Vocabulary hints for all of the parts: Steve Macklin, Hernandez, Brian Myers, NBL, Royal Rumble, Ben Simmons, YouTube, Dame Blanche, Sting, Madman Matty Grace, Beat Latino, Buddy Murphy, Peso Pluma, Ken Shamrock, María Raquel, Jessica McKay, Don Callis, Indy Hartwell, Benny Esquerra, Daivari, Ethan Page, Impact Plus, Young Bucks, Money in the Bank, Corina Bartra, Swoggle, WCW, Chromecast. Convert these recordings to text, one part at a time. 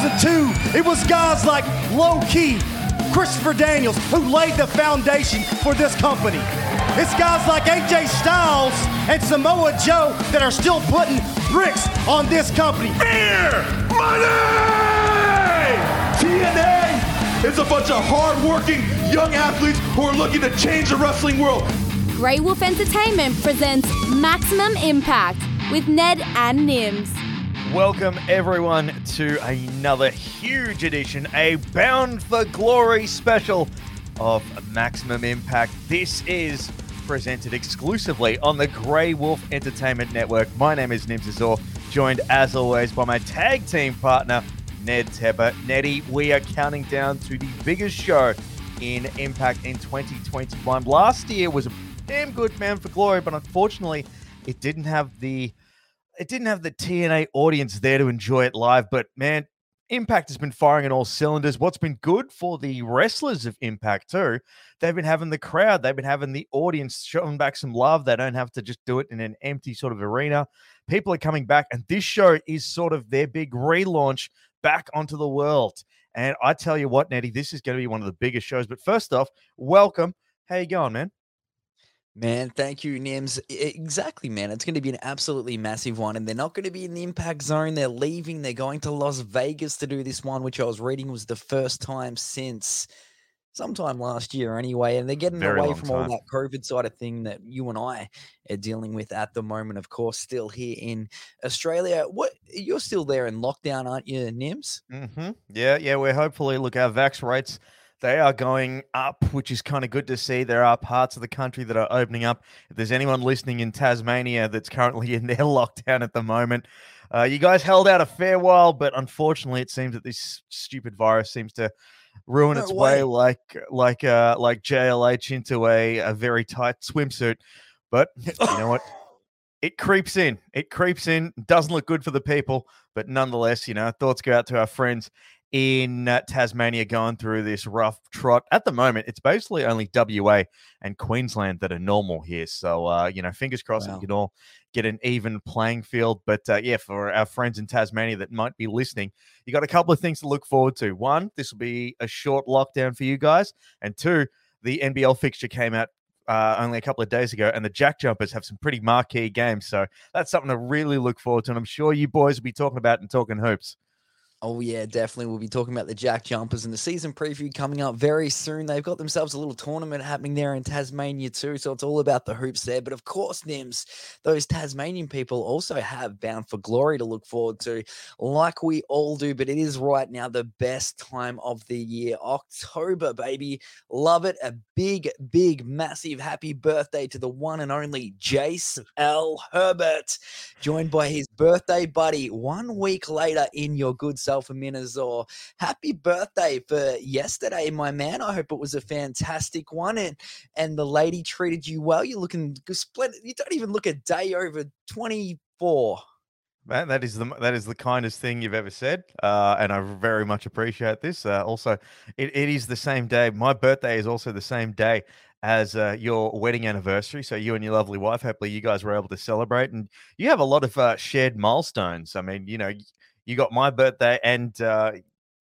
2002, it was guys like Low Key, Christopher Daniels, who laid the foundation for this company. It's guys like AJ Styles and Samoa Joe that are still putting bricks on this company. Beer! Money! TNA is a bunch of hard-working young athletes who are looking to change the wrestling world. Grey Wolf Entertainment presents Maximum Impact with Ned and Nims. Welcome everyone to another huge edition, a Bound for Glory special of Maximum Impact. This is presented exclusively on the Grey Wolf Entertainment Network. My name is Nims Azor, joined as always by my tag team partner, Ned Tepper. Neddy, we are counting down to the biggest show in Impact in 2021. Last year was a damn good Bound for Glory, but unfortunately, it didn't have the TNA audience there to enjoy it live. But man, Impact has been firing on all cylinders. What's been good for the wrestlers of Impact too, they've been having the crowd, they've been having the audience showing back some love. They don't have to just do it in an empty sort of arena. People are coming back, and this show is sort of their big relaunch back onto the world. And I tell you what, Nettie, this is going to be one of the biggest shows. But first off, welcome. How you going, man? Man, thank you, Nims. Exactly, man. It's going to be an absolutely massive one, and they're not going to be in the Impact Zone. They're leaving. They're going to Las Vegas to do this one, which I was reading was the first time since sometime last year anyway, and they're getting away from all that COVID side of thing that you and I are dealing with at the moment, of course, still here in Australia. What, you're still there in lockdown, aren't you, Nims? Mm-hmm. Yeah, we're hopefully, look, our vax rates, they are going up, which is kind of good to see. There are parts of the country that are opening up. If there's anyone listening in Tasmania that's currently in their lockdown at the moment, you guys held out a fair while, but unfortunately, it seems that this stupid virus seems to ruin its way like JLH into a very tight swimsuit. But you know what? It creeps in. Doesn't look good for the people, but nonetheless, you know, thoughts go out to our friends in Tasmania going through this rough trot. At the moment, it's basically only WA and Queensland that are normal here. So, you know, fingers crossed we can all get an even playing field. But, yeah, for our friends in Tasmania that might be listening, you got a couple of things to look forward to. One, this will be a short lockdown for you guys. And two, the NBL fixture came out only a couple of days ago, and the Jack Jumpers have some pretty marquee games. So that's something to really look forward to, and I'm sure you boys will be talking about and talking hoops. Oh, yeah, definitely. We'll be talking about the Jack Jumpers and the season preview coming up very soon. They've got themselves a little tournament happening there in Tasmania too, so it's all about the hoops there. But of course, Nims, those Tasmanian people also have Bound for Glory to look forward to, like we all do. But it is right now the best time of the year. October, baby. Love it. A big, big, massive happy birthday to the one and only Jace L. Herbert, joined by his birthday buddy 1 week later in your good for Minazor. Happy birthday for yesterday, my man. I hope it was a fantastic one, and the lady treated you well. You're looking splendid. You don't even look a day over 24. Man, that is the kindest thing you've ever said, and I very much appreciate this. Also, it is the same day. My birthday is also the same day as your wedding anniversary. So you and your lovely wife, hopefully you guys were able to celebrate, and you have a lot of shared milestones. I mean, you know, you got my birthday and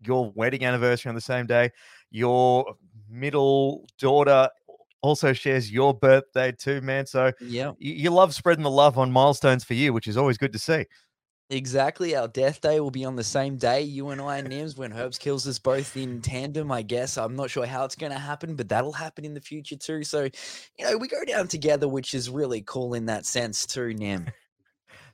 your wedding anniversary on the same day. Your middle daughter also shares your birthday too, man. So yeah, you love spreading the love on milestones for you, which is always good to see. Exactly. Our death day will be on the same day, you and I, and Nims, when Herbs kills us both in tandem, I guess. I'm not sure how it's going to happen, but that'll happen in the future too. So, you know, we go down together, which is really cool in that sense too, Nim.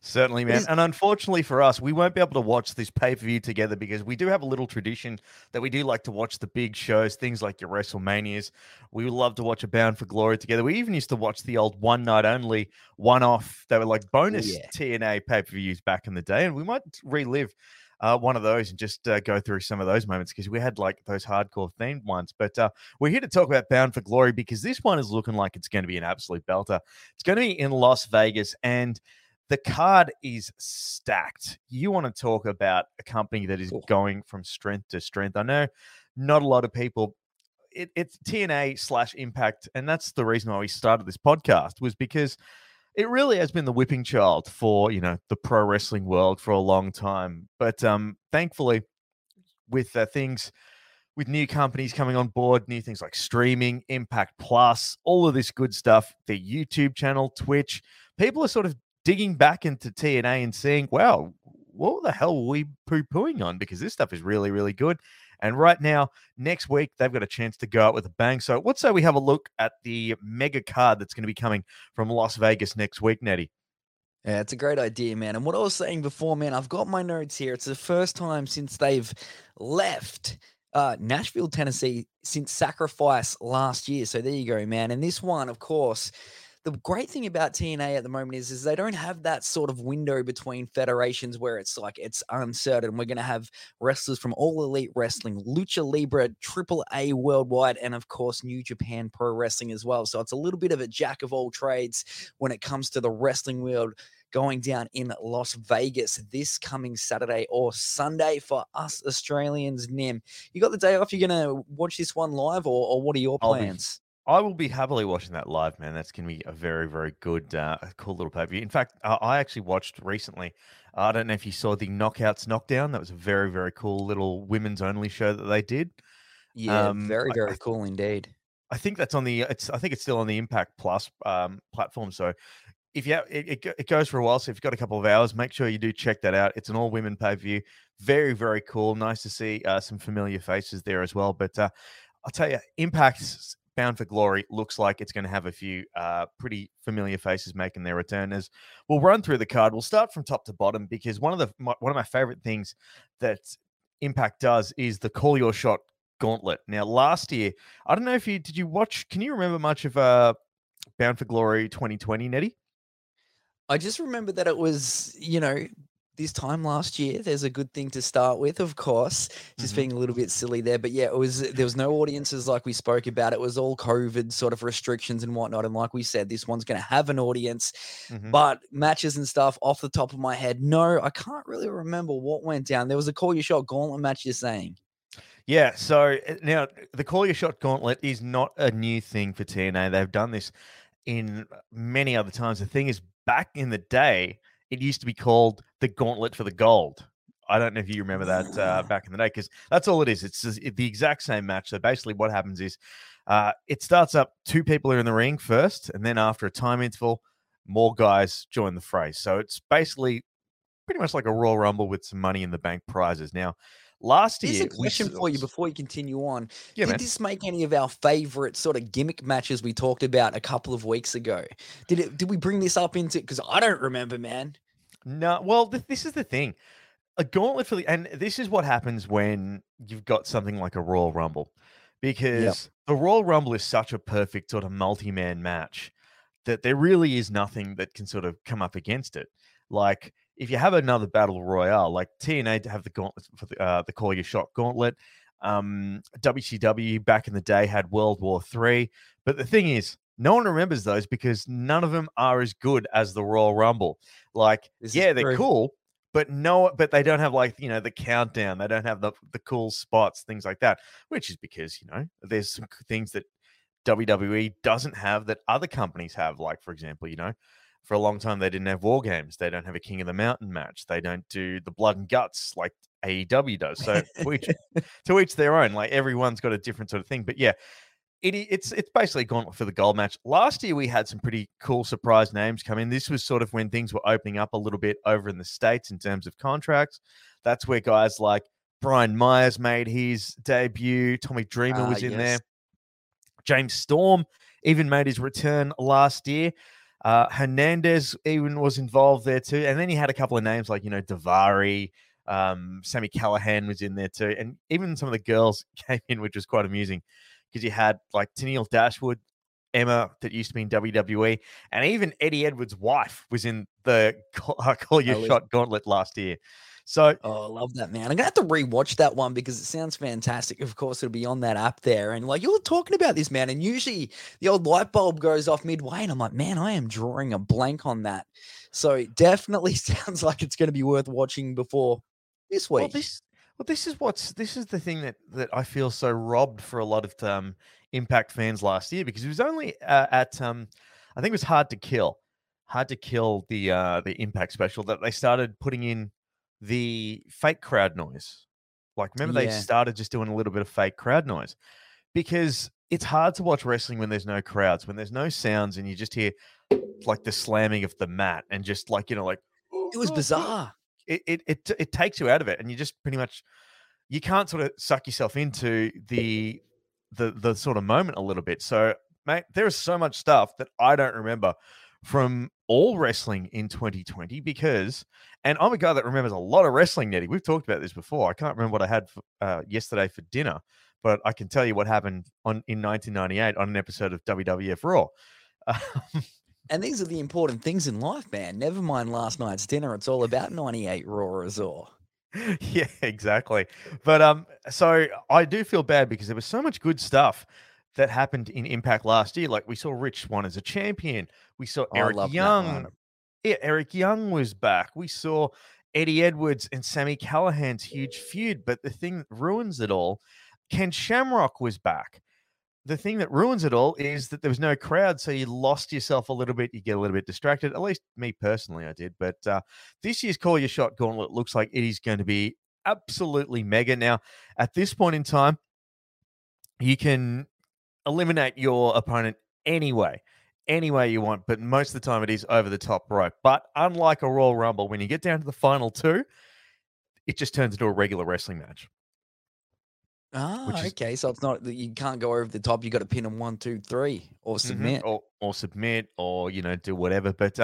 Certainly, man. And unfortunately for us, we won't be able to watch this pay-per-view together because we do have a little tradition that we do like to watch the big shows, things like your WrestleManias. We would love to watch a Bound for Glory together. We even used to watch the old one-night-only, one-off. They were like bonus TNA pay-per-views back in the day, and we might relive one of those and just go through some of those moments because we had like those hardcore themed ones. But we're here to talk about Bound for Glory because this one is looking like it's going to be an absolute belter. It's going to be in Las Vegas, and the card is stacked. You want to talk about a company that is going from strength to strength. I know not a lot of people, it's TNA/Impact. And that's the reason why we started this podcast, was because it really has been the whipping child for, you know, the pro wrestling world for a long time. But thankfully, with things with new companies coming on board, new things like streaming, Impact Plus, all of this good stuff, the YouTube channel, Twitch. People are sort of digging back into TNA and seeing, wow, what the hell were we poo-pooing on? Because this stuff is really, really good. And right now, next week, they've got a chance to go out with a bang. So let's say we have a look at the mega card that's going to be coming from Las Vegas next week, Nettie. Yeah, it's a great idea, man. And what I was saying before, man, I've got my notes here. It's the first time since they've left Nashville, Tennessee, since Sacrifice last year. So there you go, man. And this one, of course, the great thing about TNA at the moment is they don't have that sort of window between federations where it's like it's uncertain. We're going to have wrestlers from All Elite Wrestling, Lucha Libre, AAA Worldwide, and of course, New Japan Pro Wrestling as well. So it's a little bit of a jack of all trades when it comes to the wrestling world going down in Las Vegas this coming Saturday or Sunday for us Australians. Nim, you got the day off. You're going to watch this one live or what are your plans? I will be happily watching that live, man. That's going to be a very, very good, cool little pay-per-view. In fact, I actually watched recently, I don't know if you saw the Knockouts Knockdown. That was a very, very cool little women's-only show that they did. Yeah, very, very cool indeed. I think that's on the. I think it's still on the Impact Plus platform. So if you have, it goes for a while. So if you've got a couple of hours, make sure you do check that out. It's an all-women pay-per-view. Very, very cool. Nice to see some familiar faces there as well. But I'll tell you, Impact's Bound for Glory looks like it's going to have a few pretty familiar faces making their return. As we'll run through the card, we'll start from top to bottom because one of my favorite things that Impact does is the Call Your Shot Gauntlet. Now, last year, I don't know if you watch? Can you remember much of Bound for Glory 2020, Nettie? I just remember that it was, you know, this time last year, there's a good thing to start with, of course, just being a little bit silly there. But yeah, there was no audiences like we spoke about. It was all COVID sort of restrictions and whatnot. And like we said, this one's going to have an audience, but matches and stuff off the top of my head. No, I can't really remember what went down. There was a Call Your Shot Gauntlet match you're saying. Yeah. So now the Call Your Shot Gauntlet is not a new thing for TNA. They've done this in many other times. The thing is, back in the day, it used to be called the Gauntlet for the Gold. I don't know if you remember that back in the day, because that's all it is. It's the exact same match. So basically what happens is it starts up, two people are in the ring first, and then after a time interval, more guys join the fray. So it's basically pretty much like a Royal Rumble with some Money in the Bank prizes. Now, last year, here's a question for you before you continue on. Yeah, did this make any of our favorite sort of gimmick matches we talked about a couple of weeks ago? Did we bring this up into? Because I don't remember, man. No, well, this is the thing. A gauntlet for the, and this is what happens when you've got something like a Royal Rumble, because the Royal Rumble is such a perfect sort of multi-man match that there really is nothing that can sort of come up against it. Like, if you have another battle royale, like TNA to have the gauntlet for the Call Your Shot Gauntlet, WCW back in the day had World War III. But the thing is, no one remembers those because none of them are as good as the Royal Rumble. Like, they're cool, but they don't have, like, you know, the countdown. They don't have the cool spots, things like that, which is because, you know, there's some things that WWE doesn't have that other companies have. Like, for example, you know, for a long time, they didn't have War Games. They don't have a King of the Mountain match. They don't do the Blood and Guts like AEW does. So to each their own. Like, everyone's got a different sort of thing. But yeah, it's basically gone for the gold match. Last year, we had some pretty cool surprise names come in. This was sort of when things were opening up a little bit over in the States in terms of contracts. That's where guys like Brian Myers made his debut. Tommy Dreamer was in there. James Storm even made his return last year. Hernandez even was involved there too. And then he had a couple of names like, you know, Daivari, Sami Callihan was in there too. And even some of the girls came in, which was quite amusing because you had like Tennille Dashwood, Emma that used to be in WWE, and even Eddie Edwards' wife was in the Call Your Shot Gauntlet last year. So, I love that, man. I'm gonna have to rewatch that one because it sounds fantastic. Of course, it'll be on that app there. And like, you're talking about this, man. And usually the old light bulb goes off midway, and I'm like, man, I am drawing a blank on that. So, it definitely sounds like it's going to be worth watching before this week. Well, this is the thing that I feel so robbed for a lot of Impact fans last year because it was only at I think it was Hard to Kill, the Impact special that they started putting in the fake crowd noise. Like, remember they started just doing a little bit of fake crowd noise, because it's hard to watch wrestling when there's no crowds, when there's no sounds, and you just hear like the slamming of the mat and just like, you know, like it was bizarre. It takes you out of it, and you just pretty much you can't sort of suck yourself into the sort of moment a little bit. So, mate, there is so much stuff that I don't remember from all wrestling in 2020 because, and I'm a guy that remembers a lot of wrestling, Nettie. We've talked about this before. I can't remember what I had for, yesterday for dinner, but I can tell you what happened in 1998 on an episode of WWF Raw. And these are the important things in life, man. Never mind last night's dinner. It's all about 98 Raw Azor. Yeah, exactly. But so I do feel bad because there was so much good stuff that happened in Impact last year. Like, we saw Rich Swann as a champion. We saw Eric Young. Yeah, Eric Young was back. We saw Eddie Edwards and Sami Callihan's huge feud. But the thing that ruins it all, Ken Shamrock was back. The thing that ruins it all is that there was no crowd, so you lost yourself a little bit. You get a little bit distracted. At least me personally, I did. But this year's Call Your Shot Gauntlet looks like it is going to be absolutely mega. Now, at this point in time, you can eliminate your opponent any way you want, but most of the time it is over the top rope. But unlike a Royal Rumble, when you get down to the final two, it just turns into a regular wrestling match. Okay. So it's not that you can't go over the top. You got to pin them 1, 2, 3 or submit or submit or, you know, do whatever. But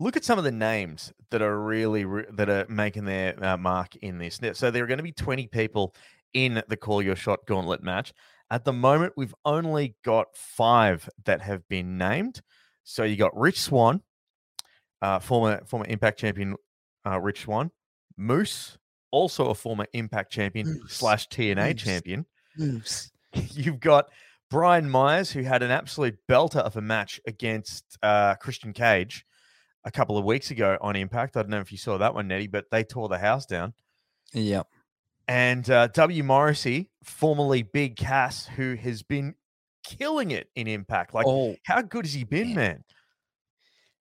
look at some of the names that are really that are making their mark in this. So there are going to be 20 people in the Call Your Shot Gauntlet match. At the moment, we've only got 5 that have been named. So you got Rich Swann, former Impact champion, Rich Swann, Moose, also a former Impact champion slash TNA champion. You've got Brian Myers, who had an absolute belter of a match against Christian Cage a couple of weeks ago on Impact. I don't know if you saw that one, Nettie, but they tore the house down. Yep. And W. Morrissey, formerly Big Cass, who has been killing it in Impact. Like, how good has he been, man?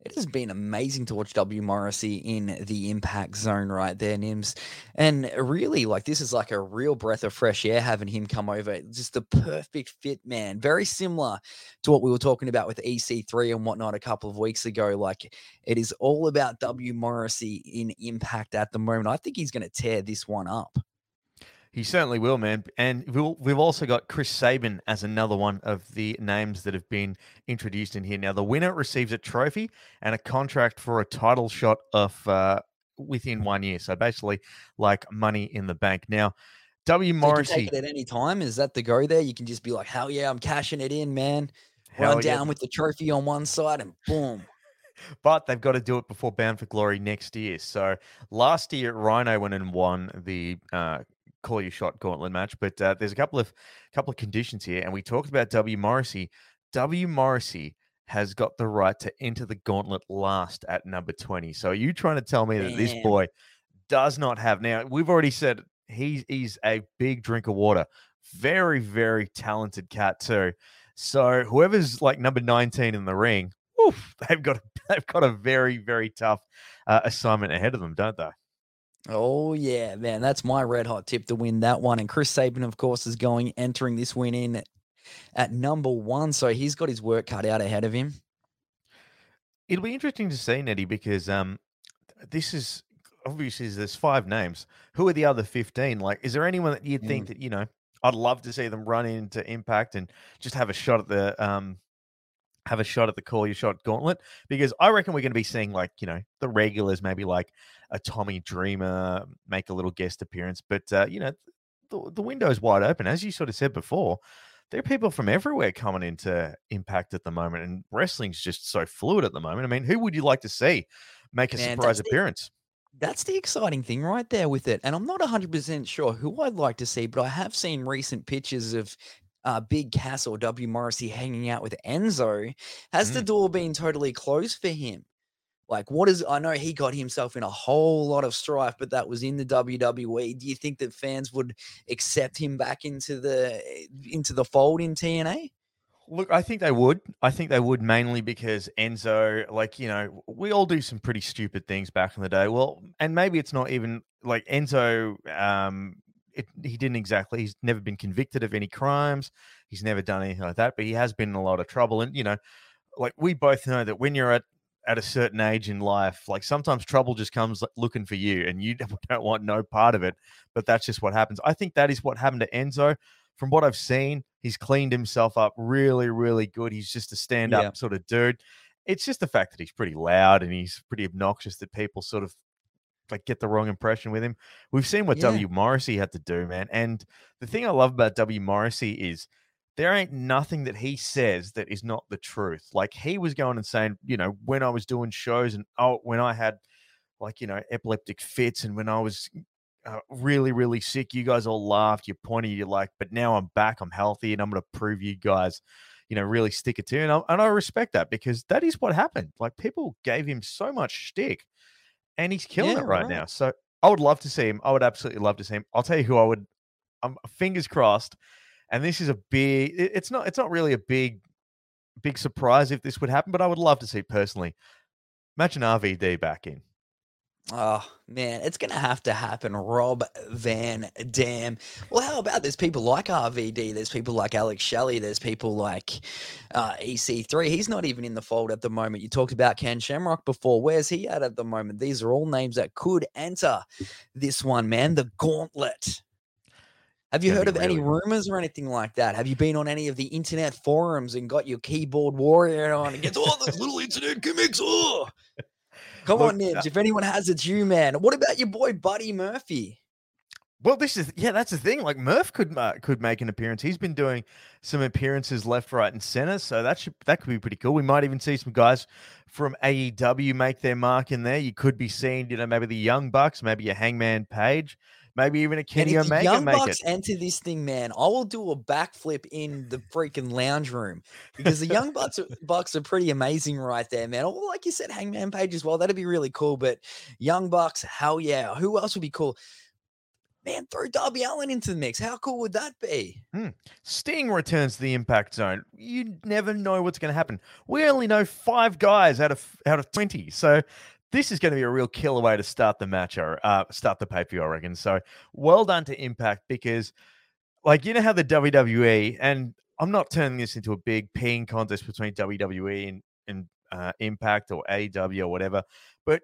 It has been amazing to watch W. Morrissey in the Impact Zone right there, Nims. And really, like, this is like a real breath of fresh air having him come over. Just the perfect fit, man. Very similar to what we were talking about with EC3 and whatnot a couple of weeks ago. Like, it is all about W. Morrissey in Impact at the moment. I think he's going to tear this one up. He certainly will, man. And we've also got Chris Sabin as another one of the names that have been introduced in here. Now, the winner receives a trophy and a contract for a title shot of within 1 year. So basically like Money in the Bank. Now, W. Morrissey. You can take it at any time. Is that the go there? You can just be like, hell yeah, I'm cashing it in, man. Run down with the trophy on one side and boom. But they've got to do it before Bound for Glory next year. So last year, Rhino went and won the Call Your Shot Gauntlet match, but there's a couple of conditions here, and we talked about W. Morrissey. W. Morrissey has got the right to enter the gauntlet last at number 20. So are you trying to tell me that this boy does not have? Now, we've already said he's a big drink of water. Very, very talented cat too. So whoever's like number 19 in the ring, they've got a very, very tough assignment ahead of them, don't they? Oh, yeah, man. That's my red hot tip to win that one. And Chris Sabin, of course, is entering this win in at number 1. So he's got his work cut out ahead of him. It'll be interesting to see, Nettie, because this is obviously there's 5 names. Who are the other 15? Like, is there anyone that you'd think that, you know, I'd love to see them run into Impact and just have a shot at the Call Your Shot Gauntlet? Because I reckon we're going to be seeing, like, you know, the regulars, maybe like a Tommy Dreamer make a little guest appearance. But, you know, the window's wide open. As you sort of said before, there are people from everywhere coming into Impact at the moment, and wrestling's just so fluid at the moment. I mean, who would you like to see make a surprise appearance? That's the exciting thing right there with it. And I'm not 100% sure who I'd like to see, but I have seen recent pictures of Big Cass or W. Morrissey hanging out with Enzo. Has the door been totally closed for him? Like, I know he got himself in a whole lot of strife, but that was in the WWE. Do you think that fans would accept him back into the fold in TNA? Look, I think they would. I think they would, mainly because Enzo, like, you know, we all do some pretty stupid things back in the day. Well, and maybe it's not even like Enzo he didn't exactly, he's never been convicted of any crimes. He's never done anything like that, but he has been in a lot of trouble. And, you know, like we both know that when you're at a certain age in life, like sometimes trouble just comes looking for you and you don't want no part of it, but that's just what happens. I think that is what happened to Enzo. From what I've seen, he's cleaned himself up really, really good. He's just a stand-up sort of dude. It's just the fact that he's pretty loud and he's pretty obnoxious that people sort of like get the wrong impression with him. We've seen what W. Morrissey had to do, man. And the thing I love about W. Morrissey is there ain't nothing that he says that is not the truth. Like he was going and saying, you know, when I was doing shows and when I had like, you know, epileptic fits and when I was really, really sick, you guys all laughed, you pointed, you're like, but now I'm back, I'm healthy and I'm going to prove you guys, you know, really stick it to. And I respect that because that is what happened. Like people gave him so much shtick. And he's killing it right now. So I would love to see him. I would absolutely love to see him. I'll tell you who I would. I'm fingers crossed. And this is a big. It's not really a big surprise if this would happen. But I would love to see personally. Imagine RVD back in. Oh man, it's gonna have to happen. Rob Van Dam. Well, how about there's people like RVD, there's people like Alex Shelley, there's people like EC3. He's not even in the fold at the moment. You talked about Ken Shamrock before. Where's he at the moment? These are all names that could enter this one, man. The gauntlet. Have you heard of any rumors or anything like that? Have you been on any of the internet forums and got your keyboard warrior on and gets all those little internet gimmicks? Oh, come on, Nibs. If anyone has, it's you, man. What about your boy Buddy Murphy? Well, that's the thing. Like Murph could make an appearance. He's been doing some appearances left, right, and center. So that could be pretty cool. We might even see some guys from AEW make their mark in there. You could be seeing, you know, maybe the Young Bucks, maybe a Hangman Page. Maybe even a Kenny Omega make it. Young Bucks enter this thing, man, I will do a backflip in the freaking lounge room because the Young Bucks are pretty amazing right there, man. Well, like you said, Hangman Page as well. That'd be really cool. But Young Bucks, hell yeah. Who else would be cool? Man, throw Darby Allin into the mix. How cool would that be? Sting returns to the Impact Zone. You never know what's going to happen. We only know 5 guys out of 20. So this is going to be a real killer way to start the match or start the pay-per-view, I reckon. So well done to Impact because, like, you know how the WWE, and I'm not turning this into a big peeing contest between WWE and Impact or AEW or whatever, but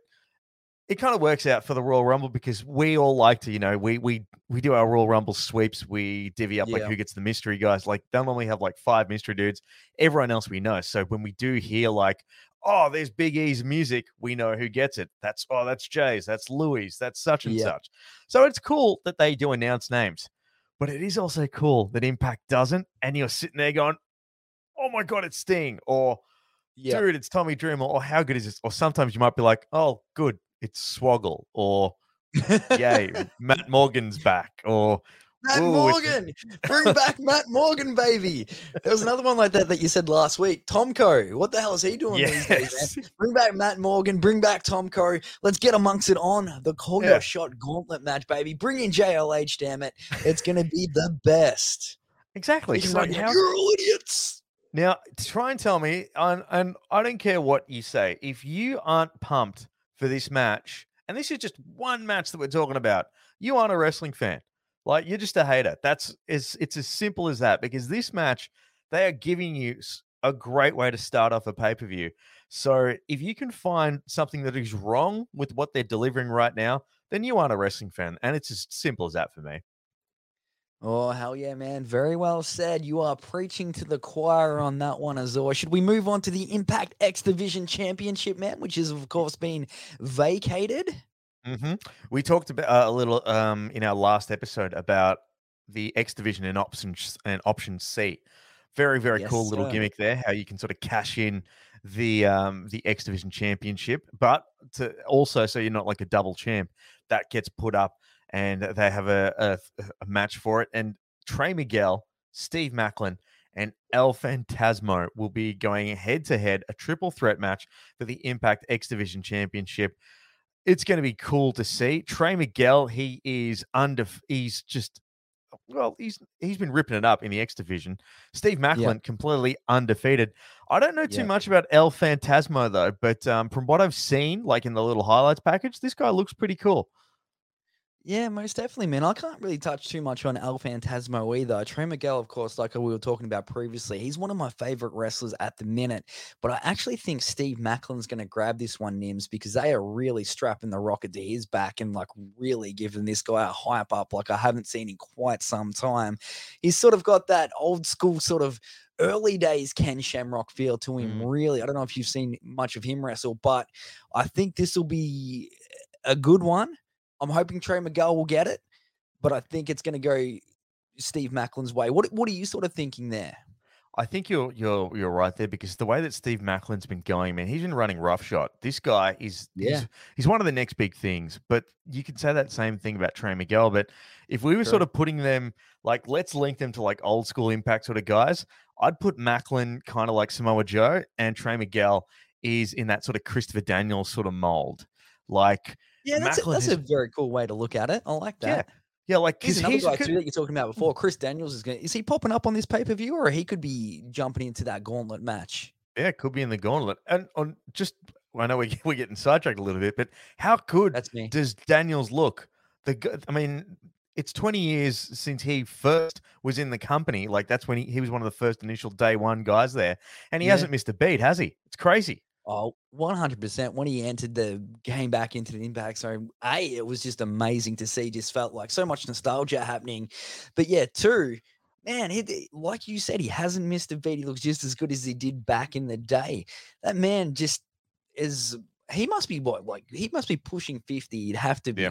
it kind of works out for the Royal Rumble because we all like to, you know, we do our Royal Rumble sweeps. We divvy up like who gets the mystery guys. Like they'll normally have like 5 mystery dudes. Everyone else we know. So when we do hear like, oh, there's Big E's music, we know who gets it. That's Jay's, that's Louis, that's such and such. So it's cool that they do announce names, but it is also cool that Impact doesn't. And you're sitting there going, oh my God, it's Sting, or dude, it's Tommy Dreamer, or how good is this? Or sometimes you might be like, oh, good, it's Swoggle, or yay, Matt Morgan's back, or Matt Morgan, bring back Matt Morgan, baby. There was another one like that you said last week. Tomko, what the hell is he doing these days, man? Bring back Matt Morgan, bring back Tomko. Let's get amongst it on the Call Your Shot Gauntlet match, baby. Bring in JLH, damn it. It's going to be the best. Exactly. So like, you're all idiots. Now, try and tell me, and I don't care what you say, if you aren't pumped for this match, and this is just one match that we're talking about, you aren't a wrestling fan. Like, you're just a hater. It's as simple as that, because this match, they are giving you a great way to start off a pay-per-view. So if you can find something that is wrong with what they're delivering right now, then you aren't a wrestling fan. And it's as simple as that for me. Oh, hell yeah, man. Very well said. You are preaching to the choir on that one, Azor. Should we move on to the Impact X Division Championship, man, which has, of course, been vacated? We talked about a little in our last episode about the X Division and option C. Very, very cool little gimmick there, how you can sort of cash in the X Division Championship, but to also so you're not like a double champ that gets put up, and they have a match for it. And Trey Miguel, Steve Macklin, and El Phantasmo will be going head to head, a triple threat match for the Impact X Division Championship. It's going to be cool to see. Trey Miguel, he's been ripping it up in the X Division. Steve Macklin, completely undefeated. I don't know too much about El Phantasmo, though, but from what I've seen, like in the little highlights package, this guy looks pretty cool. Yeah, most definitely, man. I can't really touch too much on El Phantasmo either. Trey Miguel, of course, like we were talking about previously, he's one of my favorite wrestlers at the minute. But I actually think Steve Macklin's going to grab this one, Nims, because they are really strapping the rocket to his back and like really giving this guy a hype up like I haven't seen in quite some time. He's sort of got that old school sort of early days Ken Shamrock feel to him, really. I don't know if you've seen much of him wrestle, but I think this will be a good one. I'm hoping Trey Miguel will get it, but I think it's going to go Steve Macklin's way. What are you sort of thinking there? I think you're right there, because the way that Steve Macklin's been going, man, he's been running roughshod. This guy is, he's one of the next big things, but you could say that same thing about Trey Miguel. But if we were sort of putting them, like, let's link them to like old school Impact sort of guys, I'd put Macklin kind of like Samoa Joe, and Trey Miguel is in that sort of Christopher Daniels sort of mold. Like, yeah, that's a very cool way to look at it. I like that. Yeah, like he's another guy too that you're talking about before. Chris Daniels is he popping up on this pay-per-view, or he could be jumping into that gauntlet match? Yeah, could be in the gauntlet. And on just, I know we're getting sidetracked a little bit, but how good does Daniels look? I mean, it's 20 years since he first was in the company. Like, that's when he was one of the first initial day one guys there, and he hasn't missed a beat, has he? It's crazy. Oh, 100%. When he entered the game back into the Impact Zone, it was just amazing to see. Just felt like so much nostalgia happening. But yeah, two, man, like you said, he hasn't missed a beat. He looks just as good as he did back in the day. That man just is, he must be pushing 50. He'd have to be.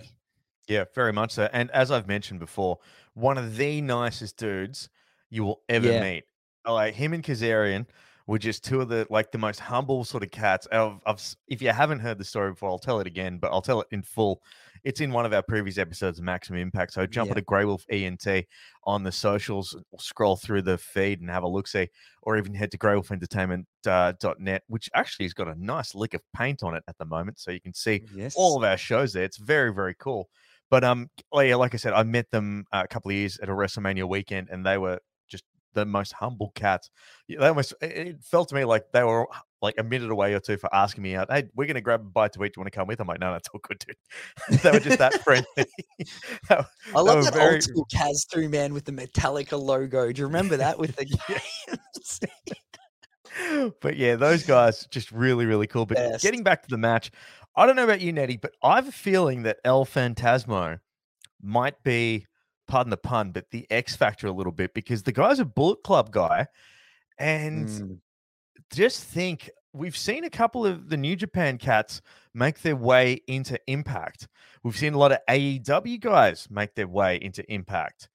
Yeah, very much so. And as I've mentioned before, one of the nicest dudes you will ever meet. Like, him and Kazarian were just two of the most humble sort of cats. If you haven't heard the story before, I'll tell it again, but I'll tell it in full. It's in one of our previous episodes of Maximum Impact. So jump into Grey Wolf ENT on the socials, scroll through the feed and have a look-see, or even head to greywolfentertainment.net, which actually has got a nice lick of paint on it at the moment. So you can see all of our shows there. It's very, very cool. But like I said, I met them a couple of years at a WrestleMania weekend, and they were the most humble cats. It felt to me like they were like a minute away or two for asking me out. Hey, we're going to grab a bite to eat. Do you want to come with? I'm like, no, that's all good, dude. They were just that friendly. I love that old school Kaz too, man, with the Metallica logo. Do you remember that with the games? But yeah, those guys just really, really cool. But getting back to the match, I don't know about you, Nettie, but I have a feeling that El Phantasmo might be, pardon the pun, but the X Factor a little bit, because the guy's a Bullet Club guy. And just think, we've seen a couple of the New Japan cats make their way into Impact. We've seen a lot of AEW guys make their way into Impact.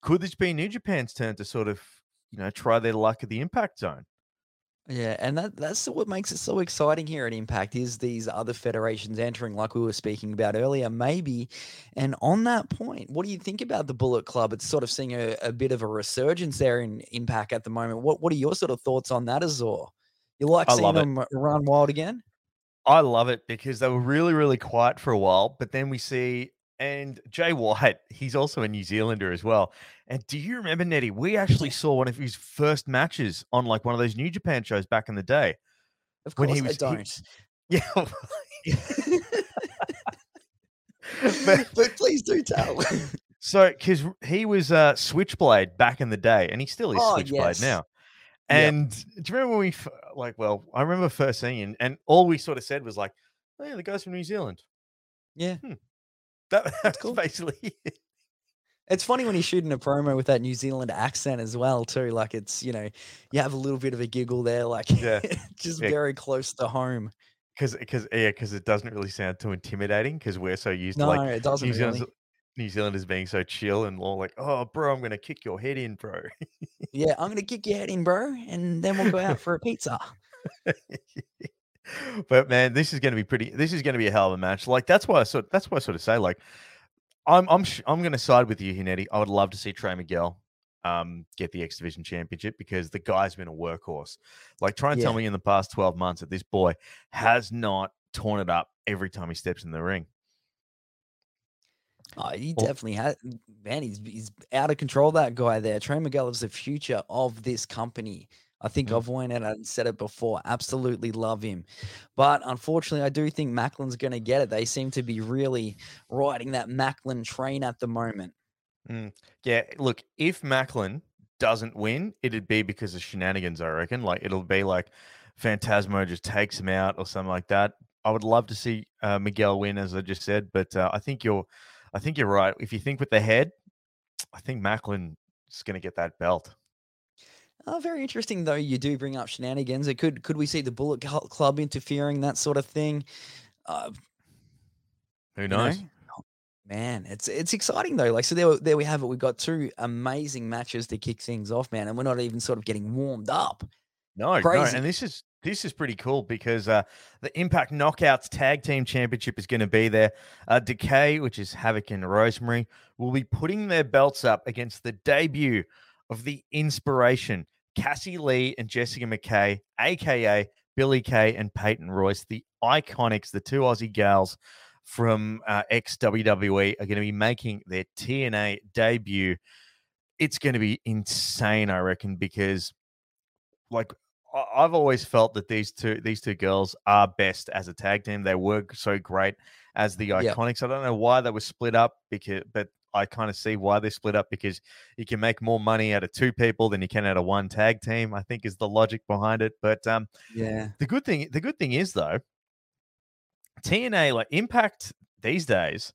Could this be New Japan's turn to sort of, try their luck at the Impact Zone? Yeah, and that's what makes it so exciting here at Impact, is these other federations entering, like we were speaking about earlier, maybe. And on that point, what do you think about the Bullet Club? It's sort of seeing a bit of a resurgence there in Impact at the moment. What are your sort of thoughts on that, Azor? You like seeing them run wild again? I love it, because they were really, really quiet for a while, but then we see... And Jay White, he's also a New Zealander as well. And do you remember, Nettie, we actually saw one of his first matches on like one of those New Japan shows back in the day. Of course, but please do tell. So, because he was Switchblade back in the day, and he still is Switchblade now. And do you remember when I remember first seeing him, and all we sort of said was like, oh yeah, the guy's from New Zealand. Yeah. That's cool. Basically it. It's funny when he's shooting a promo with that New Zealand accent as well, too. Like, it's, you have a little bit of a giggle there, like just very close to home. Because it doesn't really sound too intimidating, because we're so used to it doesn't really. New Zealanders being so chill and all like, oh, bro, I'm going to kick your head in, bro. Yeah, I'm going to kick your head in, bro, and then we'll go out for a pizza. But man, this is going to be a hell of a match. Like, that's why I sort of say, like, I'm going to side with you, Hinetti. I would love to see Trey Miguel get the X Division Championship, because the guy's been a workhorse. Like, try and tell me in the past 12 months that this boy has not torn it up every time he steps in the ring. Oh, definitely has, man. He's out of control, that guy there. Trey Miguel is the future of this company. I think I've went out and said it before. Absolutely love him. But unfortunately, I do think Macklin's going to get it. They seem to be really riding that Macklin train at the moment. Yeah, look, if Macklin doesn't win, it'd be because of shenanigans, I reckon. Like, it'll be like Phantasmo just takes him out or something like that. I would love to see Miguel win, as I just said, but I think you're right. If you think with the head, I think Macklin is going to get that belt. Very interesting, though. You do bring up shenanigans. It could we see the Bullet Club interfering, that sort of thing? Who knows? You know? Man, it's exciting, though. Like, so there we have it. We've got two amazing matches to kick things off, man, and we're not even sort of getting warmed up. No, crazy. No, and this is pretty cool because the Impact Knockouts Tag Team Championship is going to be there. Decay, which is Havoc and Rosemary, will be putting their belts up against the debut of the Inspiration, Cassie Lee and Jessica McKay, a.k.a. Billie Kay and Peyton Royce, the Iconics, the two Aussie gals from ex-WWE are going to be making their TNA debut. It's going to be insane, I reckon, because like I've always felt that these two girls are best as a tag team. They were so great as the Iconics. Yep. I don't know why they were split up, but I kind of see why they split up, because you can make more money out of two people than you can out of one tag team, I think is the logic behind it. But the good thing is, though, TNA, like Impact these days,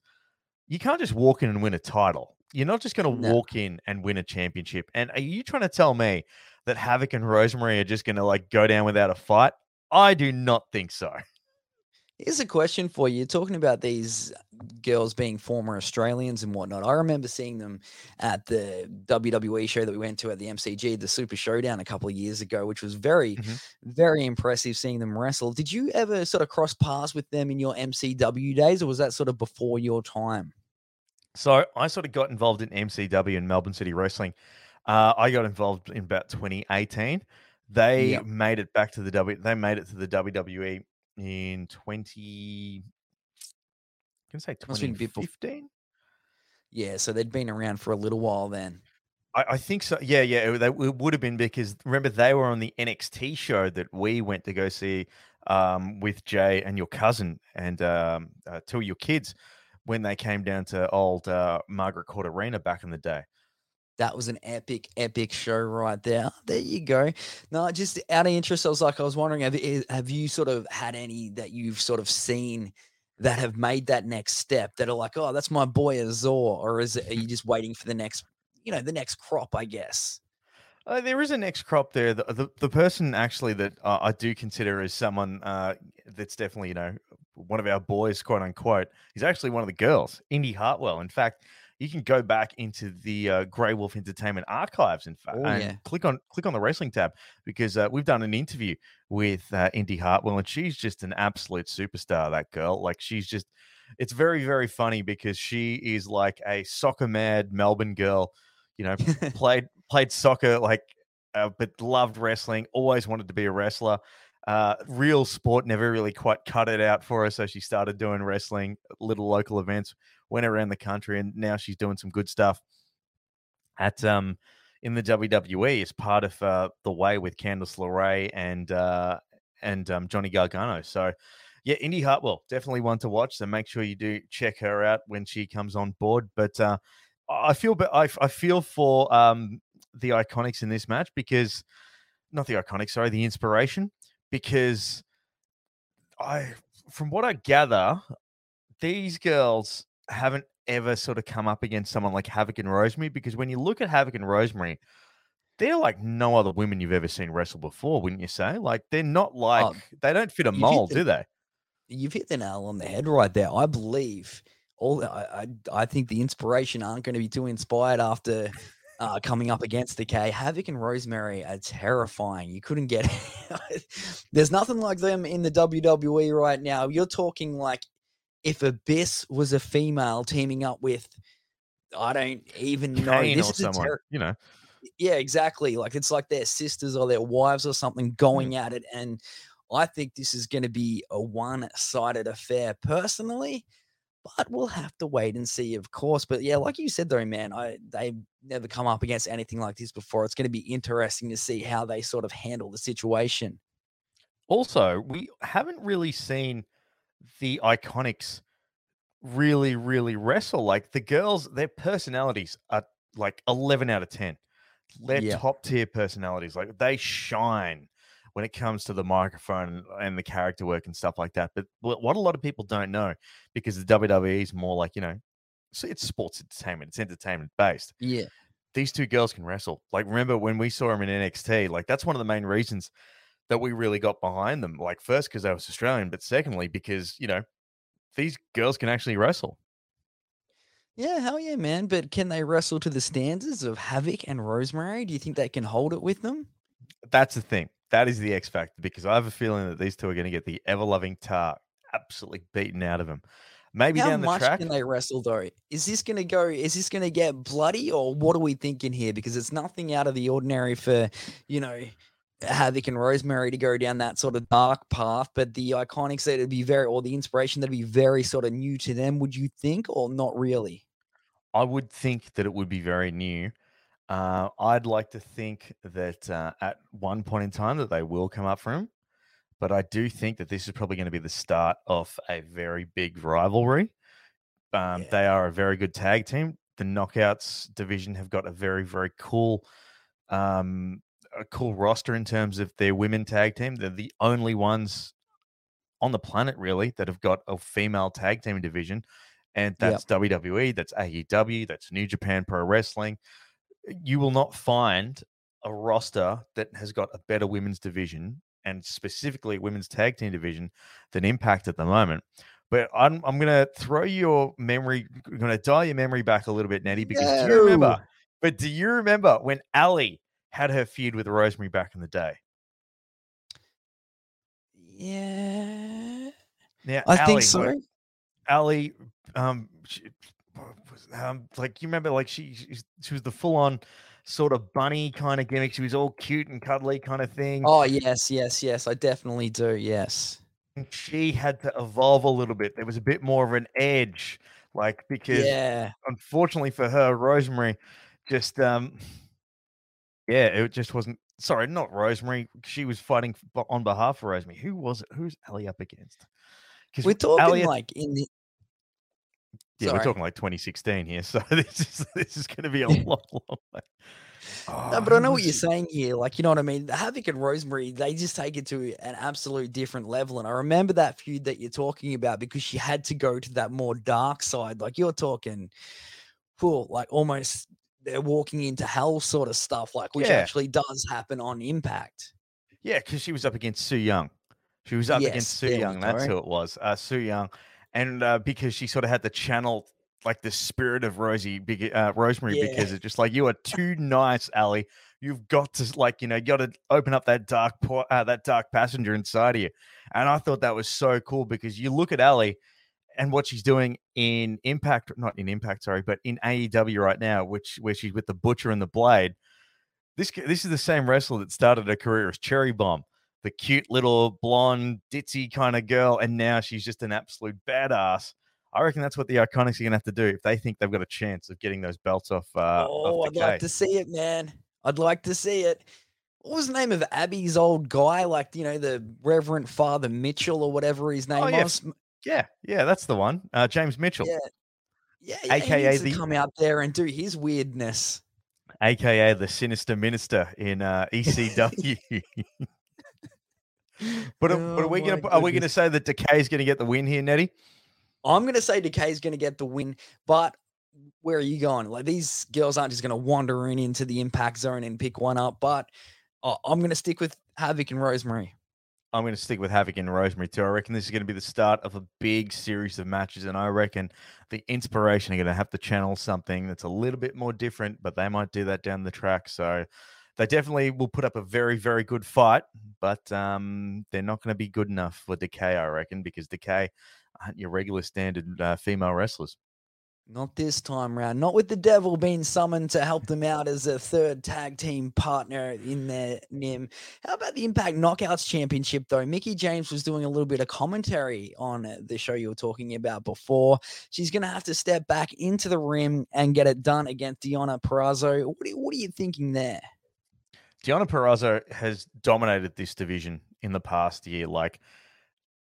you can't just walk in and win a title. You're not just going to walk in and win a championship. And are you trying to tell me that Havoc and Rosemary are just going to like go down without a fight? I do not think so. Here's a question for you. You're talking about these girls being former Australians and whatnot. I remember seeing them at the WWE show that we went to at the MCG, the Super Showdown, a couple of years ago, which was very, very impressive seeing them wrestle. Did you ever sort of cross paths with them in your MCW days, or was that sort of before your time? So I sort of got involved in MCW and Melbourne City Wrestling. I got involved in about 2018. They made it back to the WWE in 2015. Yeah, so they'd been around for a little while then. I think so. Yeah, it would have been, because remember they were on the NXT show that we went to go see with Jay and your cousin and two of your kids when they came down to old Margaret Court Arena back in the day. That was an epic show right there. There you go. No, just out of interest, I was wondering, have you sort of had any that you've sort of seen that have made that next step that are like, oh, that's my boy Azor, or are you just waiting for the next, the next crop, I guess? There is a next crop there. The person actually that I do consider as someone that's definitely, one of our boys, quote unquote, is actually one of the girls, Indy Hartwell. In fact, you can go back into the Grey Wolf Entertainment archives, in fact, and click on the wrestling tab, because we've done an interview with Indy Hartwell, and she's just an absolute superstar, that girl. Like, she's just, it's very, very funny, because she is like a soccer mad Melbourne girl, played soccer, like, but loved wrestling, always wanted to be a wrestler. Real sport never really quite cut it out for her, so she started doing wrestling, little local events, went around the country, and now she's doing some good stuff at in the WWE as part of The Way with Candice LeRae and Johnny Gargano. So yeah, Indy Hartwell, definitely one to watch, so make sure you do check her out when she comes on board. But I feel for the Iconics in this match, because the Inspiration. Because from what I gather, these girls haven't ever sort of come up against someone like Havoc and Rosemary, because when you look at Havoc and Rosemary, they're like no other women you've ever seen wrestle before, wouldn't you say? Like, they're not like, they don't fit a mold, do they? You've hit the nail on the head right there. I believe I think the Inspiration aren't going to be too inspired after coming up against Decay. Havoc and Rosemary are terrifying. You couldn't get there's nothing like them in the WWE right now. You're talking like if Abyss was a female teaming up with, I don't even know. This or is someone, Yeah, exactly. Like, it's like their sisters or their wives or something going at it. And I think this is going to be a one-sided affair personally. But we'll have to wait and see, of course. But yeah, like you said, though, man, they've never come up against anything like this before. It's going to be interesting to see how they sort of handle the situation. Also, we haven't really seen the Iconics really, really wrestle. Like the girls, their personalities are like 11 out of 10. They're top tier personalities. Like they shine when it comes to the microphone and the character work and stuff like that. But what a lot of people don't know, because the WWE is more like, you know, it's sports entertainment. It's entertainment based. Yeah. These two girls can wrestle. Like, remember when we saw them in NXT, like that's one of the main reasons that we really got behind them. Like, first, because they was Australian, but secondly, because, you know, these girls can actually wrestle. Yeah, hell yeah, man. But can they wrestle to the standards of Havoc and Rosemary? Do you think they can hold it with them? That's the thing. That is the X factor, because I have a feeling that these two are going to get the ever-loving tar absolutely beaten out of them. Maybe down the track. How much can they wrestle, though? Is this going to get bloody, or what are we thinking here? Because it's nothing out of the ordinary for, you know, Havoc and Rosemary to go down that sort of dark path, but the Iconics, that would be very, or the inspiration that would be very sort of new to them, would you think, or not really? I would think that it would be very new. I'd like to think that at one point in time that they will come up for him, but I do think that this is probably going to be the start of a very big rivalry. They are a very good tag team. The Knockouts division have got a very, very cool cool roster in terms of their women tag team. They're the only ones on the planet, really, that have got a female tag team division, and that's WWE, that's AEW, that's New Japan Pro Wrestling. You will not find a roster that has got a better women's division, and specifically women's tag team division, than Impact at the moment. But I'm going to dial your memory back a little bit, Nettie, because do you remember when Ali had her feud with Rosemary back in the day? Yeah. Now, Ali, like, you remember, like, she was the full-on sort of bunny kind of gimmick. She was all cute and cuddly kind of thing. Oh, yes. I definitely do, yes. And she had to evolve a little bit. There was a bit more of an edge, like, because unfortunately for her, Rosemary just it just wasn't – sorry, not Rosemary. She was fighting on behalf of Rosemary. Who was it? Who's Ali up against? We're talking we're talking like 2016 here, so this is going to be a long way. Oh, no, but I know what you're saying here. Like, you know what I mean? The Havoc and Rosemary, they just take it to an absolute different level. And I remember that feud that you're talking about, because she had to go to that more dark side. Like, you're talking, cool, like almost they're walking into hell sort of stuff, like, which actually does happen on Impact. Yeah, because she was up against Su Yung. That's who it was. Su Yung. And because she sort of had to channel like the spirit of Rosemary, because it's just like, you are too nice, Ali. You've got to, like, you know, you got to open up that dark passenger inside of you. And I thought that was so cool, because you look at Ali and what she's doing but in AEW right now, where she's with the Butcher and the Blade. This is the same wrestler that started her career as Cherry Bomb, the cute little blonde ditzy kind of girl, and now she's just an absolute badass. I reckon that's what the Iconics are going to have to do if they think they've got a chance of getting those belts off. I'd like to see it, man. I'd like to see it. What was the name of Abby's old guy? Like, you know, the Reverend Father Mitchell or whatever his name was. Yeah, that's the one. James Mitchell. Yeah, AKA he needs to come out there and do his weirdness. AKA the Sinister Minister in ECW. But are we going to say that Decay is going to get the win here, Nettie? I'm going to say Decay is going to get the win, but where are you going? Like, these girls aren't just going to wander in into the Impact Zone and pick one up, but I'm going to stick with Havoc and Rosemary. I'm going to stick with Havoc and Rosemary too. I reckon this is going to be the start of a big series of matches, and I reckon the Inspiration are going to have to channel something that's a little bit more different, but they might do that down the track, so... They definitely will put up a very, very good fight, but they're not going to be good enough for Decay, I reckon, because Decay aren't your regular standard female wrestlers. Not this time round. Not with the devil being summoned to help them out as a third tag team partner in their NIM. How about the Impact Knockouts Championship, though? Mickie James was doing a little bit of commentary on the show you were talking about before. She's going to have to step back into the ring and get it done against Deonna Purrazzo. What are you thinking there? Deonna Purrazzo has dominated this division in the past year. Like,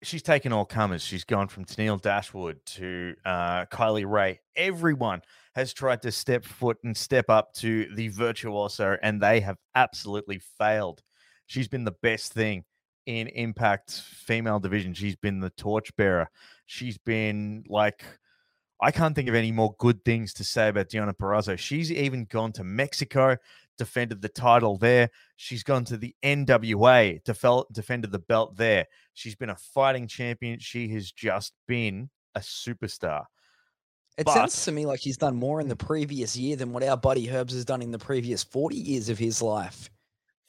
she's taken all comers. She's gone from Tennille Dashwood to Kylie Rae. Everyone has tried to step foot and step up to the virtuoso, and they have absolutely failed. She's been the best thing in Impact's female division. She's been the torchbearer. She's been like, I can't think of any more good things to say about Deonna Purrazzo. She's even gone to Mexico, defended the title there. She's gone to the NWA, defended the belt there. She's been a fighting champion. She has just been a superstar. Sounds to me like she's done more in the previous year than what our buddy Herbs has done in the previous 40 years of his life.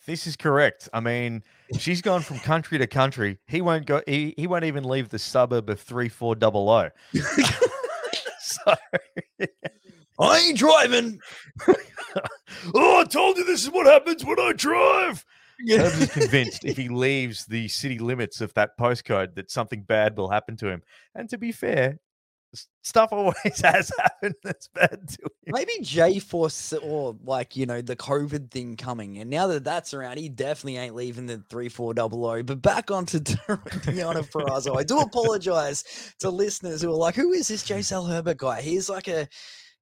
This is correct. I mean, she's gone from country to country. He won't even leave the suburb of 3400. So I ain't driving. Oh, I told you this is what happens when I drive. Yeah. Herbs is convinced if he leaves the city limits of that postcode that something bad will happen to him. And to be fair, stuff always has happened that's bad to him. Maybe J-Force or the COVID thing coming. And now that that's around, he definitely ain't leaving the 3400. But back onto Deonna Purrazzo. I do apologize to listeners who are like, who is this J-Sal Herbert guy? He's like a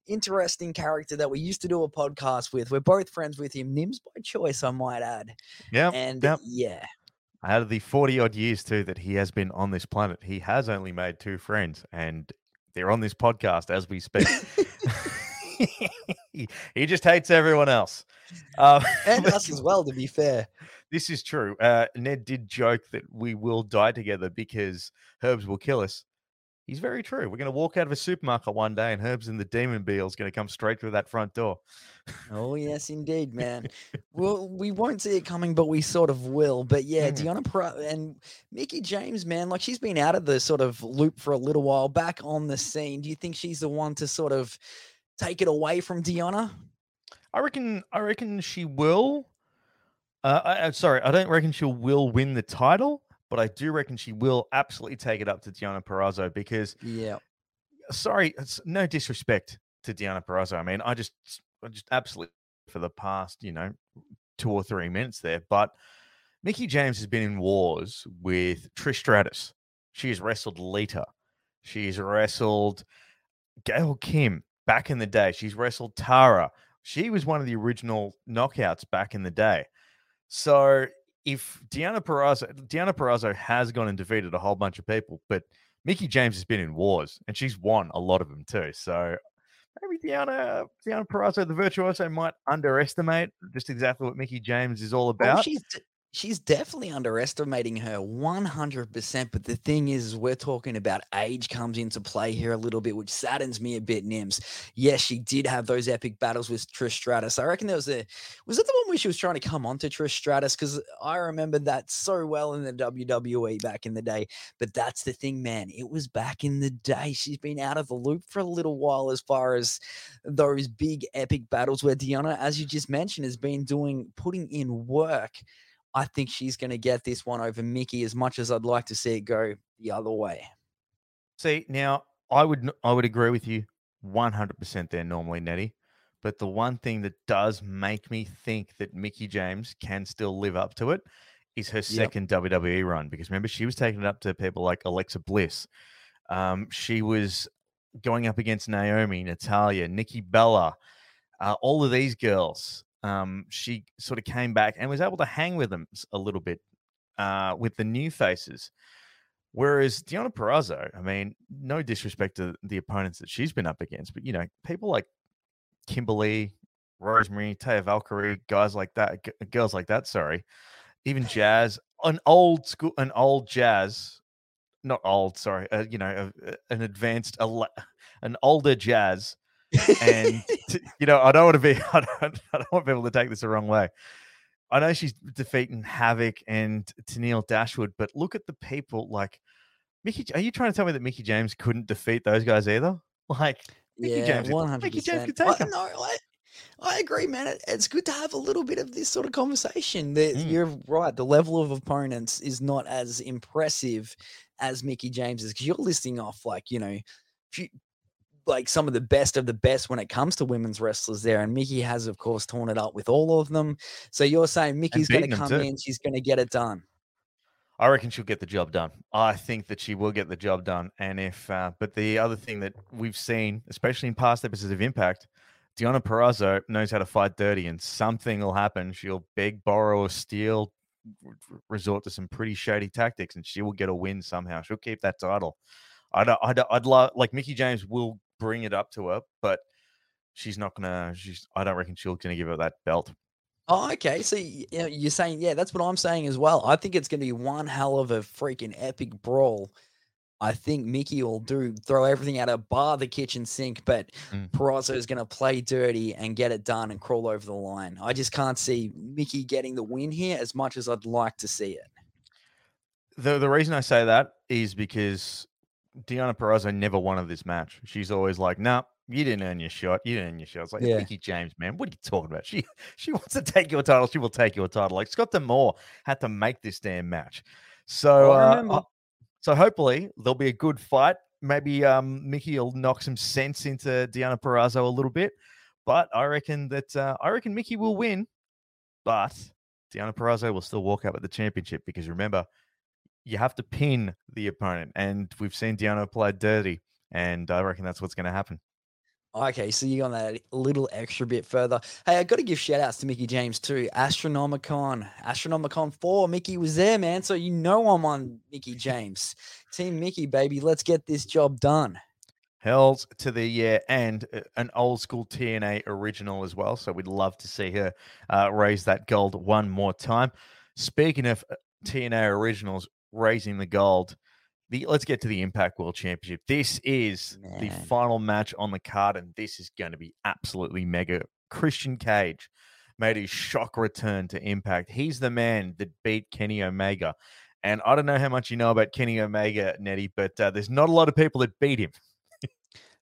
interesting character that we used to do a podcast with. We're both friends with him. Nims by choice, I might add. Yeah. And yeah. Out of the 40 odd years too that he has been on this planet, he has only made two friends, and they're on this podcast as we speak. He just hates everyone else. And us as well, to be fair. This is true. Ned did joke that we will die together because Herbs will kill us. He's very true. We're going to walk out of a supermarket one day and Herbs and the Demon Beale is going to come straight through that front door. Oh, yes, indeed, man. Well, we won't see it coming, but we sort of will. But yeah, Deonna Purrazzo and Mickie James, man, like she's been out of the sort of loop for a little while, back on the scene. Do you think she's the one to sort of take it away from Deonna? I reckon she will. I don't reckon she will win the title. But I do reckon she will absolutely take it up to Deonna Purrazzo because, it's no disrespect to Deonna Purrazzo. I mean, I just absolutely for the past, 2 or 3 minutes there. But Mickie James has been in wars with Trish Stratus. She has wrestled Lita. She's wrestled Gail Kim back in the day. She's wrestled Tara. She was one of the original knockouts back in the day. So if Deonna Purrazzo has gone and defeated a whole bunch of people, but Mickie James has been in wars and she's won a lot of them too. So maybe Deonna Purrazzo, the virtuoso, might underestimate just exactly what Mickie James is all about. Well, she's definitely underestimating her 100%. But the thing is, we're talking about age comes into play here a little bit, which saddens me a bit, Nims. Yes, she did have those epic battles with Trish Stratus. I reckon was it the one where she was trying to come on to Trish Stratus? Because I remember that so well in the WWE back in the day. But that's the thing, man. It was back in the day. She's been out of the loop for a little while as far as those big epic battles where Deonna, as you just mentioned, has been putting in work. I think she's going to get this one over Mickie as much as I'd like to see it go the other way. See, now, I would agree with you 100% there normally, Nettie. But the one thing that does make me think that Mickie James can still live up to it is her second WWE run. Because remember, she was taking it up to people like Alexa Bliss. She was going up against Naomi, Natalia, Nikki Bella, all of these girls. She sort of came back and was able to hang with them a little bit with the new faces. Whereas Deonna Purrazzo, I mean, no disrespect to the opponents that she's been up against, but, people like Kimberly, Rosemary, Taya Valkyrie, girls like that, even Jazz, an older Jazz. And I don't want people to take this the wrong way. I know she's defeating Havoc and Tennille Dashwood, but look at the people like Mickie. Are you trying to tell me that Mickie James couldn't defeat those guys either? Like, Mickey James, 100%. Mickey James could take him. I agree, man. It's good to have a little bit of this sort of conversation. You're right. The level of opponents is not as impressive as Mickey James is, because you're listing off, like, you know, like some of the best when it comes to women's wrestlers there. And Mickey has, of course, torn it up with all of them. So you're saying Mickey's going to come in. She's going to get it done. I reckon she'll get the job done. I think that she will get the job done. And if, but the other thing that we've seen, especially in past episodes of Impact, Deonna Purrazzo knows how to fight dirty, and something will happen. She'll beg, borrow, or steal, resort to some pretty shady tactics, and she will get a win somehow. She'll keep that title. I'd love, like, Mickey James will bring it up to her, but she's not gonna. I don't reckon she's gonna give her that belt. Oh, okay. So you're saying, yeah, that's what I'm saying as well. I think it's gonna be one hell of a freaking epic brawl. I think Mickey will throw everything at her, bar the kitchen sink, but Purrazzo is going to play dirty and get it done and crawl over the line. I just can't see Mickey getting the win here as much as I'd like to see it. The reason I say that is because Deonna Purrazzo never won this match. She's always like, nah, you didn't earn your shot. You didn't earn your shot. It's like, yeah. Mickey James, man, what are you talking about? She wants to take your title. She will take your title. Like, Scott D'Amore had to make this damn match. So, So hopefully there'll be a good fight. Maybe Mickey will knock some sense into Deonna Purrazzo a little bit, but I reckon Mickey will win, but Deonna Purrazzo will still walk out with the championship, because remember, you have to pin the opponent, and we've seen Deonna play dirty, and I reckon that's what's going to happen. Okay, so you got that a little extra bit further. Hey, I got to give shout-outs to Mickey James too. Astronomicon 4, Mickey was there, man, so you know I'm on Mickey James. Team Mickey, baby, let's get this job done. Hells to the year, and an old-school TNA original as well, so we'd love to see her raise that gold one more time. Speaking of TNA originals raising the gold, let's get to the Impact World Championship. This is the final match on the card, and this is going to be absolutely mega. Christian Cage made his shock return to Impact. He's the man that beat Kenny Omega. And I don't know how much you know about Kenny Omega, Nettie, but there's not a lot of people that beat him.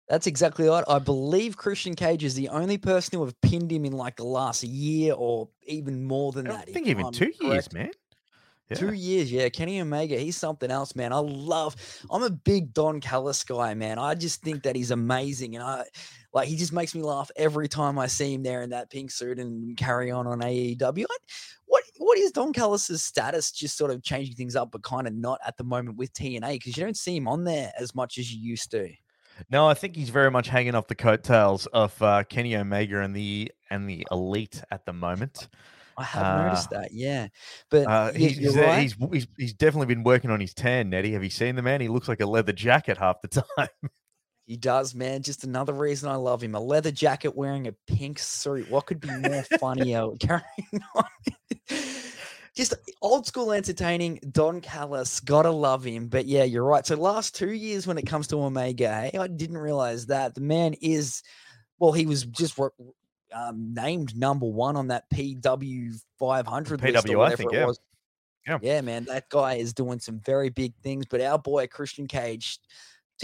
That's exactly right. I believe Christian Cage is the only person who have pinned him in like the last year or even more than that. I think even 2 years, man. Yeah. 2 years, yeah. Kenny Omega, he's something else, man. I'm a big Don Callis guy, man. I just think that he's amazing. And he just makes me laugh every time I see him there in that pink suit and carry on AEW. What is Don Callis' status, just sort of changing things up, but kind of not at the moment with TNA? Because you don't see him on there as much as you used to. No, I think he's very much hanging off the coattails of Kenny Omega and the Elite at the moment. I have noticed that, yeah. But right. He's definitely been working on his tan, Nettie. Have you seen the man? He looks like a leather jacket half the time. He does, man. Just another reason I love him. A leather jacket wearing a pink suit. What could be more funnier carrying on? Just old school entertaining, Don Callis. Gotta love him. But yeah, you're right. So last 2 years when it comes to Omega, I didn't realize that. The man is, well, he was just... named number one on that PW500 list or whatever it was. Yeah, man, that guy is doing some very big things. But our boy Christian Cage,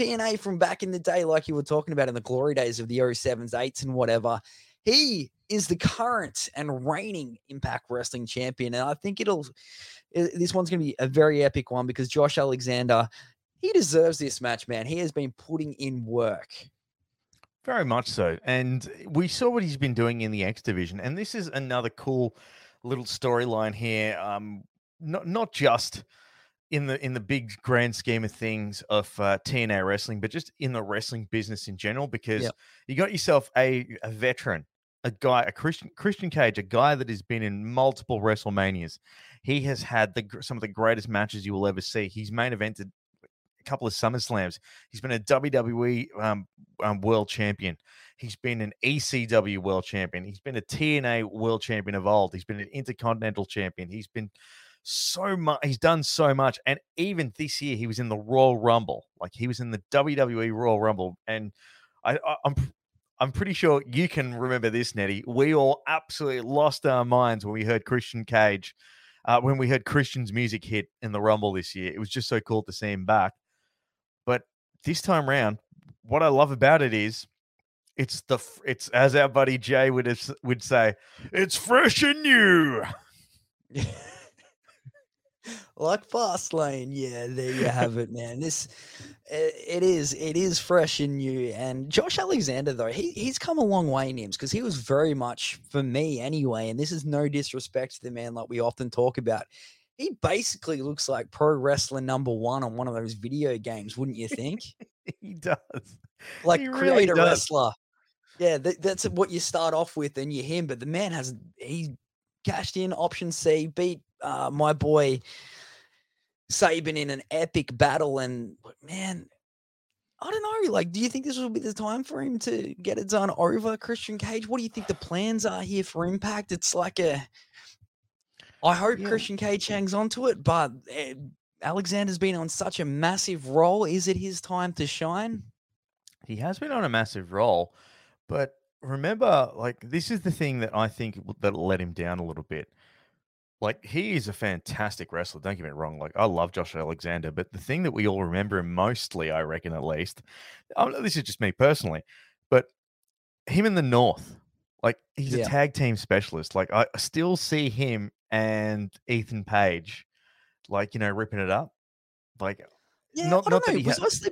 TNA from back in the day, like you were talking about in the glory days of the 07s, 8s and whatever, he is the current and reigning Impact Wrestling champion. And I think this one's going to be a very epic one, because Josh Alexander, he deserves this match, man. He has been putting in work. Very much so. And we saw what he's been doing in the X Division. And this is another cool little storyline here. Not just in the big grand scheme of things of TNA wrestling, but just in the wrestling business in general, because you got yourself a veteran, a guy, a Christian Cage, a guy that has been in multiple WrestleManias. He has had some of the greatest matches you will ever see. He's main evented couple of SummerSlams. He's been a WWE world champion. He's been an ECW world champion. He's been a TNA world champion of old. He's been an Intercontinental champion. He's been so much. He's done so much. And even this year, he was in the Royal Rumble. Like, he was in the WWE Royal Rumble. And I'm pretty sure you can remember this, Nettie. We all absolutely lost our minds when we heard Christian Cage, when we heard Christian's music hit in the Rumble this year. It was just so cool to see him back. This time round, what I love about it is It's as our buddy Jay would say, it's fresh and new. Like Fastlane. Yeah, there you have it, man. It is fresh and new. And Josh Alexander, though, he's come a long way in Nims, because he was very much, for me anyway, and this is no disrespect to the man like we often talk about, he basically looks like pro wrestler number one on one of those video games, wouldn't you think? He does. Like, he really create a wrestler. Yeah, that's what you start off with, and you're him. But the man he cashed in option C, beat my boy Sabin in an epic battle. And, man, I don't know. Like, do you think this will be the time for him to get it done over Christian Cage? What do you think the plans are here for Impact? It's like I hope Christian Cage hangs on to it, but Alexander's been on such a massive roll. Is it his time to shine? He has been on a massive roll, but remember, like, this is the thing that I think that'll let him down a little bit. Like, he is a fantastic wrestler. Don't get me wrong. Like, I love Josh Alexander, but the thing that we all remember him mostly, I reckon, at least, this is just me personally, but him in the North, like, he's a tag team specialist. Like, I still see him and Ethan Page, like, you know, ripping it up. Like, was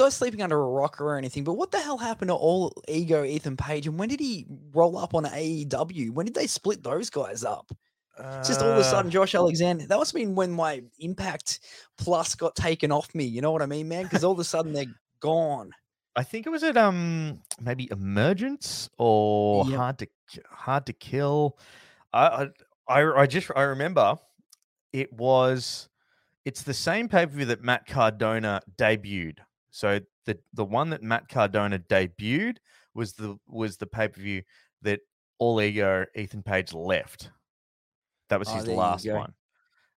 I sleeping under a rock or anything? But what the hell happened to All Ego Ethan Page? And when did he roll up on AEW? When did they split those guys up? It's just all of a sudden, Josh Alexander. That must have been when my Impact Plus got taken off me. You know what I mean, man? Because all of a sudden they're gone. I think it was at maybe Emergence or Hard to Kill. I remember it was. It's the same pay-per-view that Matt Cardona debuted. So the one that Matt Cardona debuted was the pay-per-view that All Ego Ethan Page left. That was his last one.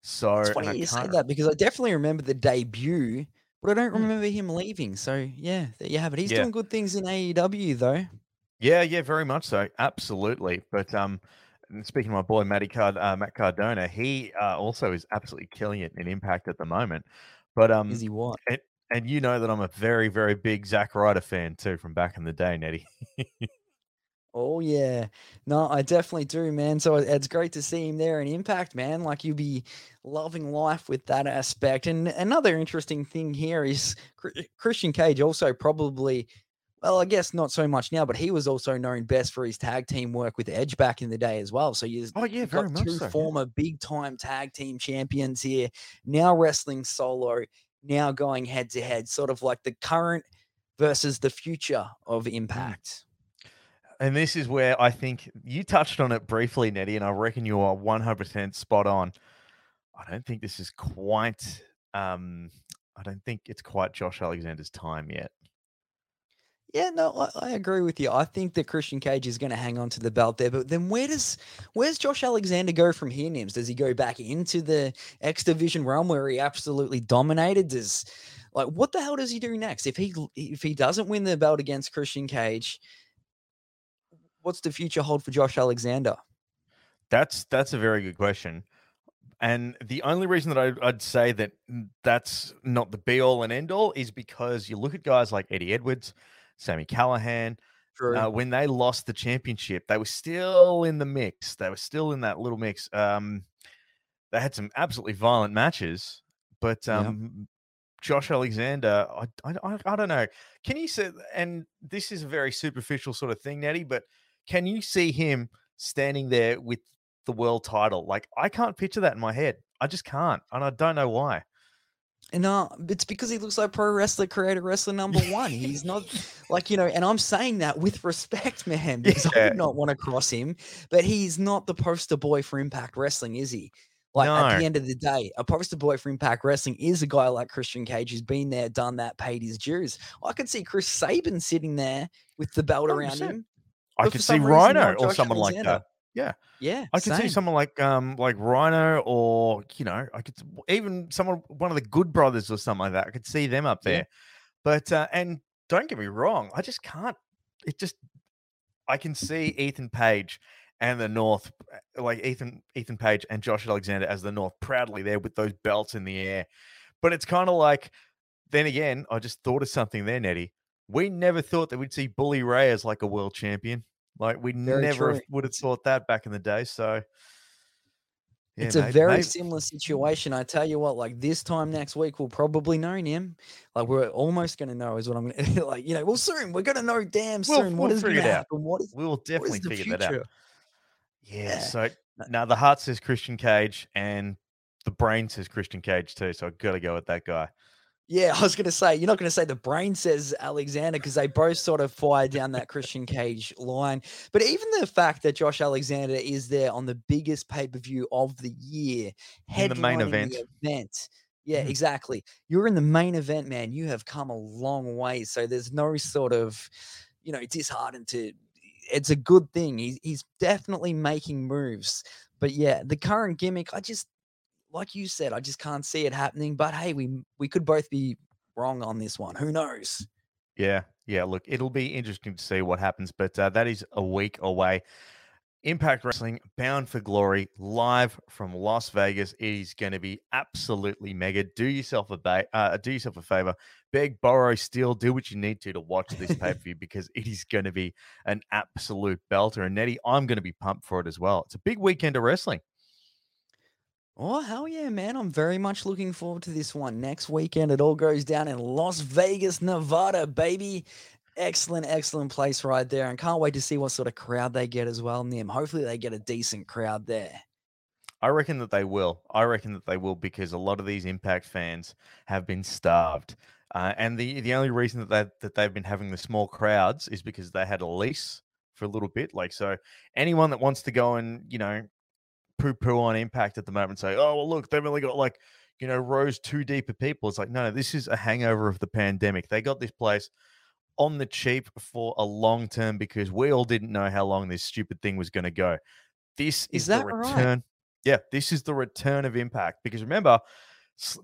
So it's funny you say that, because I definitely remember the debut, but I don't remember him leaving. So yeah, there you have it. He's doing good things in AEW though. Yeah, very much so. Absolutely. But speaking of my boy Matt Cardona, he also is absolutely killing it in Impact at the moment. But is he what? And you know that I'm a very, very big Zack Ryder fan too from back in the day, Nettie. Oh yeah, no, I definitely do, man. So it's great to see him there in Impact, man. Like, you'll be loving life with that aspect. And another interesting thing here is Christian Cage also probably. Well, I guess not so much now, but he was also known best for his tag team work with Edge back in the day as well. So you've got two former big-time tag team champions here, now wrestling solo, now going head-to-head, sort of like the current versus the future of Impact. And this is where I think you touched on it briefly, Nettie, and I reckon you are 100% spot on. I don't think this is quite I don't think it's quite Josh Alexander's time yet. Yeah, no, I agree with you. I think that Christian Cage is going to hang on to the belt there. But then where's Josh Alexander go from here, Nims? Does he go back into the X Division realm where he absolutely dominated? What the hell does he do next? If he doesn't win the belt against Christian Cage, what's the future hold for Josh Alexander? That's a very good question. And the only reason that I'd say that that's not the be-all and end-all is because you look at guys like Eddie Edwards, Sami Callihan, when they lost the championship, they were still in the mix. They were still in that little mix. They had some absolutely violent matches, but Josh Alexander, I don't know. Can you see, and this is a very superficial sort of thing, Natty, but can you see him standing there with the world title? Like, I can't picture that in my head. I just can't, and I don't know why. No, it's because he looks like pro wrestler, creator wrestler number one. He's not like, you know, and I'm saying that with respect, man, because I would not want to cross him, but he's not the poster boy for Impact Wrestling, is he? Like, at the end of the day, a poster boy for Impact Wrestling is a guy like Christian Cage who's been there, done that, paid his dues. I could see Chris Sabin sitting there with the belt around him. I could see Rhino or someone like that. Yeah. I could see someone like Rhino, or, you know, I could even one of the Good Brothers or something like that. I could see them up there, but and don't get me wrong, I just can't. I can see Ethan Page and the North, like Ethan Page and Josh Alexander as the North proudly there with those belts in the air. But it's kind of like, then again, I just thought of something there, Nettie. we never thought that we'd see Bully Ray as like a world champion. Like we never would have thought that back in the day. So yeah, it's a very similar situation. I tell you what, like this time next week, we'll probably know Nim. Like we're almost going to know is what I'm going to like, you know, we'll soon, we're going to know damn soon. What is going to happen? We will definitely figure that out. Yeah. So now the heart says Christian Cage and the brain says Christian Cage too. So I've got to go with that guy. Yeah, I was going to say, you're not going to say the brain says Alexander because they both sort of fire down that Christian Cage line. But even the fact that Josh Alexander is there on the biggest pay-per-view of the year, headlining the main event. Yeah, exactly. You're in the main event, man. You have come a long way. So there's no sort of, you know, disheartened to – it's a good thing. He's definitely making moves. But, yeah, the current gimmick, I just – like you said, I just can't see it happening. But, hey, we could both be wrong on this one. Who knows? Yeah. Yeah, look, it'll be interesting to see what happens. But that is a week away. Impact Wrestling, Bound for Glory, live from Las Vegas. It is going to be absolutely mega. Do yourself a favor. Beg, borrow, steal. Do what you need to watch this pay-per-view because it is going to be an absolute belter. And, Nettie, I'm going to be pumped for it as well. It's a big weekend of wrestling. Oh, hell yeah, man. I'm very much looking forward to this one. Next weekend, it all goes down in Las Vegas, Nevada, baby. Excellent, excellent place right there. And can't wait to see what sort of crowd they get as well, Nim. Hopefully they get a decent crowd there. I reckon that they will. Because a lot of these Impact fans have been starved. And the only reason that they've been having the small crowds is because they had a lease for a little bit. Like, so anyone that wants to go and, you know, poo-poo on Impact at the moment, say, oh, well, look, they've only got like, you know, rows too deep of people. It's like, no, this is a hangover of the pandemic. They got this place on the cheap for a long term because we all didn't know how long this stupid thing was going to go. This is the return. Right? Yeah, this is the return of Impact because remember,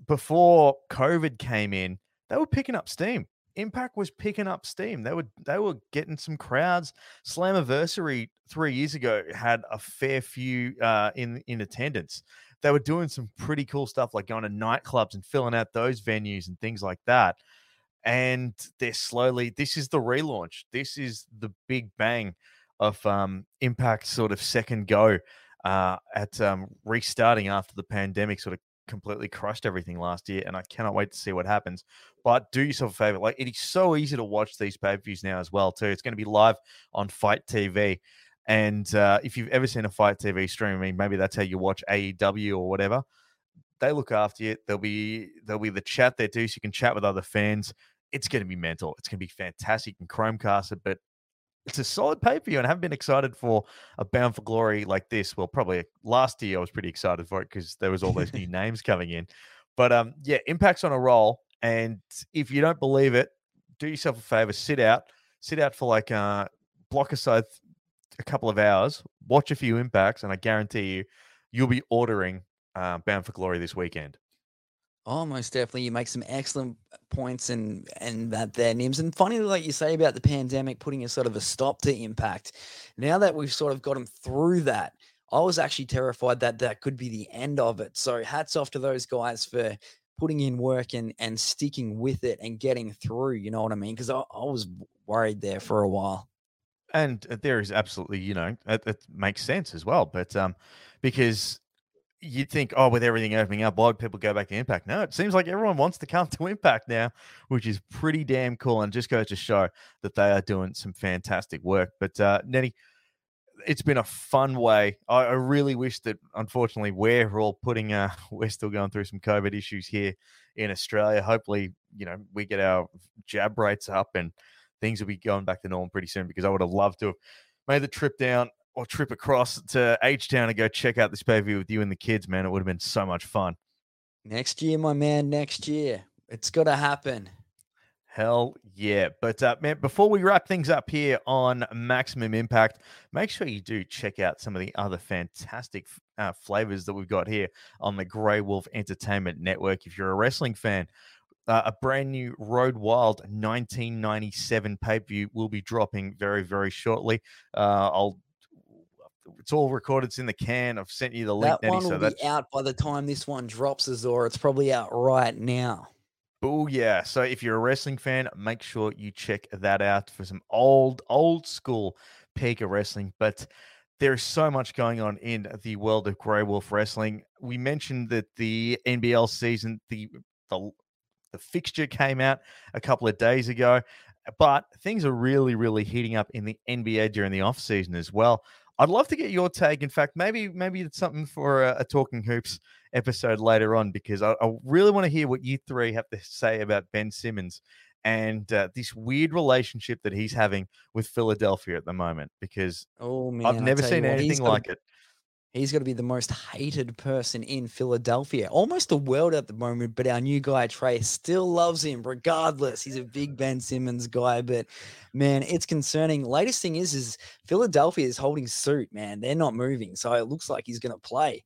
before COVID came in, they were picking up steam. Impact was picking up steam. They were getting some crowds. Slammiversary 3 years ago had a fair few in attendance. They were doing some pretty cool stuff like going to nightclubs and filling out those venues and things like that. And they're slowly, this is the relaunch. This is the big bang of Impact sort of second go at restarting after the pandemic sort of completely crushed everything last year, and I cannot wait to see what happens. But do yourself a favor, like it is so easy to watch these pay-per-views now as well too. It's going to be live on Fight TV, and if you've ever seen a Fight TV stream, I mean, maybe that's how you watch AEW or whatever. They look after you. There'll be the chat there too, so you can chat with other fans. It's going to be mental. It's going to be fantastic. You can Chromecast it, but it's a solid pay-per-view, and I haven't been excited for a Bound for Glory like this. Well, probably last year I was pretty excited for it because there was all those new names coming in. But, yeah, Impact's on a roll, and if you don't believe it, do yourself a favor. Sit out for like block aside a couple of hours, watch a few Impacts, and I guarantee you, you'll be ordering Bound for Glory this weekend. Oh, most definitely. You make some excellent points and that there, Nims. And funny, like you say about the pandemic, putting a sort of a stop to Impact. Now that we've sort of got them through that, I was actually terrified that that could be the end of it. So hats off to those guys for putting in work and sticking with it and getting through, you know what I mean? Because I was worried there for a while. And there is absolutely, you know, it makes sense as well. But because... you'd think, oh, with everything opening up, why would people go back to Impact? No, it seems like everyone wants to come to Impact now, which is pretty damn cool and just goes to show that they are doing some fantastic work. But, Nettie, it's been a fun way. I really wish that, unfortunately, we're still going through some COVID issues here in Australia. Hopefully, you know, we get our jab rates up and things will be going back to normal pretty soon because I would have loved to have made the trip down or trip across to H-Town and go check out this pay-per-view with you and the kids, man. It would have been so much fun. Next year, my man, next year. It's going to happen. Hell yeah. But, man, before we wrap things up here on Maximum Impact, make sure you do check out some of the other fantastic flavors that we've got here on the Grey Wolf Entertainment Network. If you're a wrestling fan, a brand new Road Wild 1997 pay-per-view will be dropping very, very shortly. It's all recorded. It's in the can. I've sent you the link. That one will be out by the time this one drops, Azor. It's probably out right now. Booyah. So if you're a wrestling fan, make sure you check that out for some old school Pega wrestling. But there's so much going on in the world of Grey Wolf Wrestling. We mentioned that the NBL season, the fixture came out a couple of days ago, but things are really, really heating up in the NBA during the offseason as well. I'd love to get your take. In fact, maybe it's something for a Talking Hoops episode later on, because I really want to hear what you three have to say about Ben Simmons and this weird relationship that he's having with Philadelphia at the moment, because I've never seen anything like it. He's got to be the most hated person in Philadelphia, almost the world at the moment, but our new guy, Trey, still loves him regardless. He's a big Ben Simmons guy, but, man, it's concerning. Latest thing is Philadelphia is holding suit, man. They're not moving, so it looks like he's going to play.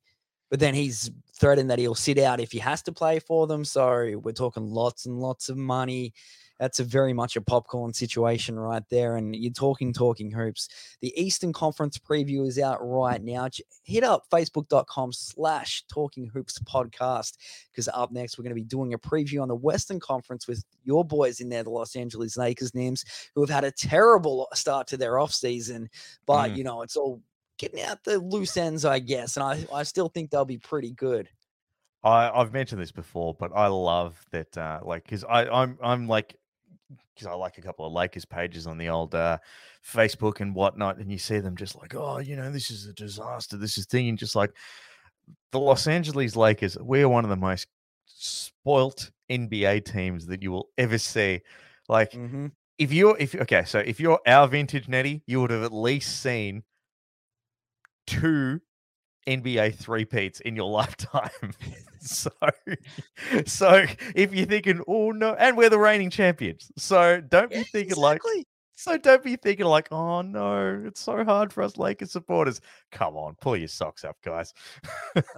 But then he's threatened that he'll sit out if he has to play for them, so we're talking lots and lots of money. That's a very much a popcorn situation right there. And you're talking hoops. The Eastern Conference preview is out right now. Hit up facebook.com/talkinghoopspodcast, because up next, we're going to be doing a preview on the Western Conference with your boys in there, the Los Angeles Lakers, Nims, who have had a terrible start to their offseason. But, you know, it's all getting out the loose ends, I guess. And I still think they'll be pretty good. I've mentioned this before, but I love that, because I'm like, because I like a couple of Lakers pages on the old Facebook and whatnot, and you see them just like, oh, you know, this is a disaster, this is thing, and just like the Los Angeles Lakers, we're one of the most spoilt NBA teams that you will ever see. Like, if you're our vintage Nettie, you would have at least seen two NBA three-peats in your lifetime. so if you're thinking, oh no, and we're the reigning champions, so don't be thinking oh no, it's so hard for us Lakers supporters. Come on, pull your socks up, guys.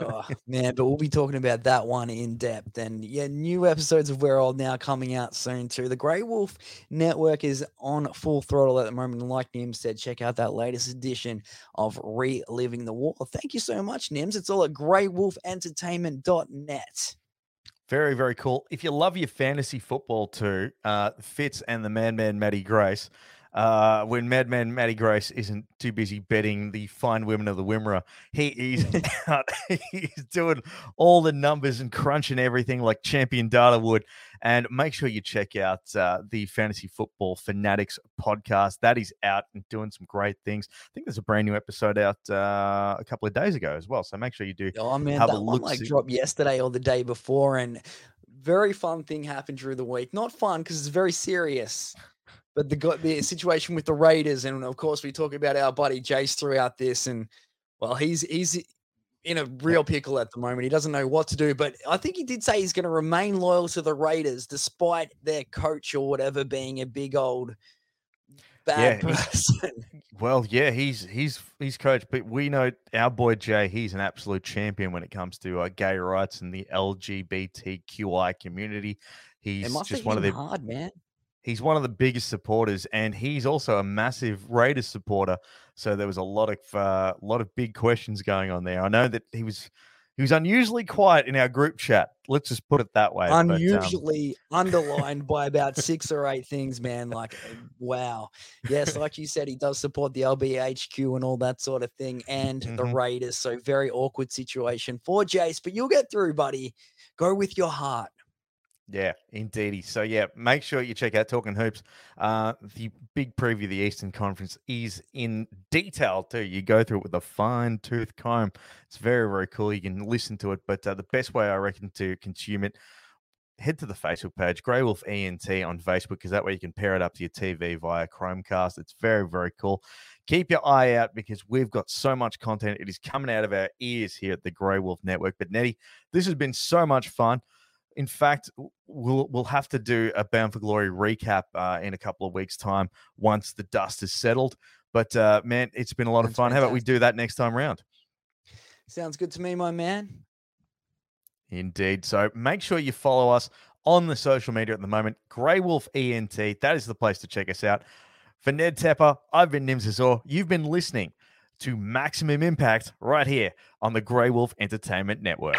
Oh man, but we'll be talking about that one in depth, and yeah, new episodes of We're Old Now coming out soon too. The Grey Wolf Network is on full throttle at the moment, and like Nims said, check out that latest edition of Reliving the War. Thank you so much, Nims. It's all at greywolfentertainment.net. Very, very cool. If you love your fantasy football too, Fitz and the Madman Matty Grace, when Madman Matty Grace isn't too busy betting the fine women of the Wimmera, he is out. He's doing all the numbers and crunching everything like champion data would. And make sure you check out the Fantasy Football Fanatics podcast. That is out and doing some great things. I think there's a brand new episode out a couple of days ago as well. So make sure you do. Oh man, that one dropped yesterday or the day before, and very fun thing happened through the week. Not fun because it's very serious. But the situation with the Raiders, and of course we talk about our buddy Jace throughout this, and well, he's in a real pickle at the moment. He doesn't know what to do, but I think he did say he's going to remain loyal to the Raiders despite their coach or whatever being a big old bad person. He's coached, but we know our boy Jay, he's an absolute champion when it comes to gay rights and the LGBTQI community. He's just one of the hard man. He's one of the biggest supporters, and he's also a massive Raiders supporter. So there was a lot of big questions going on there. I know that he was unusually quiet in our group chat. Let's just put it that way. Unusually underlined by about 6 or 8 things, man. Like, wow. Yes, like you said, he does support the LBHQ and all that sort of thing, and the Raiders. So very awkward situation for Jace, but you'll get through, buddy. Go with your heart. Yeah, indeedy. So, yeah, make sure you check out Talking Hoops. The big preview of the Eastern Conference is in detail, too. You go through it with a fine-tooth comb. It's very, very cool. You can listen to it, but the best way, I reckon, to consume it, head to the Facebook page, Grey Wolf ENT on Facebook, because that way you can pair it up to your TV via Chromecast. It's very, very cool. Keep your eye out, because we've got so much content. It is coming out of our ears here at the Grey Wolf Network. But, Nettie, this has been so much fun. In fact, we'll have to do a Bound for Glory recap in a couple of weeks' time once the dust is settled. But, man, it's been a lot of fun. How about we do that next time round? Sounds good to me, my man. Indeed. So make sure you follow us on the social media at the moment. Grey Wolf ENT, that is the place to check us out. For Ned Tepper, I've been Nims Azor. You've been listening to Maximum Impact right here on the Grey Wolf Entertainment Network.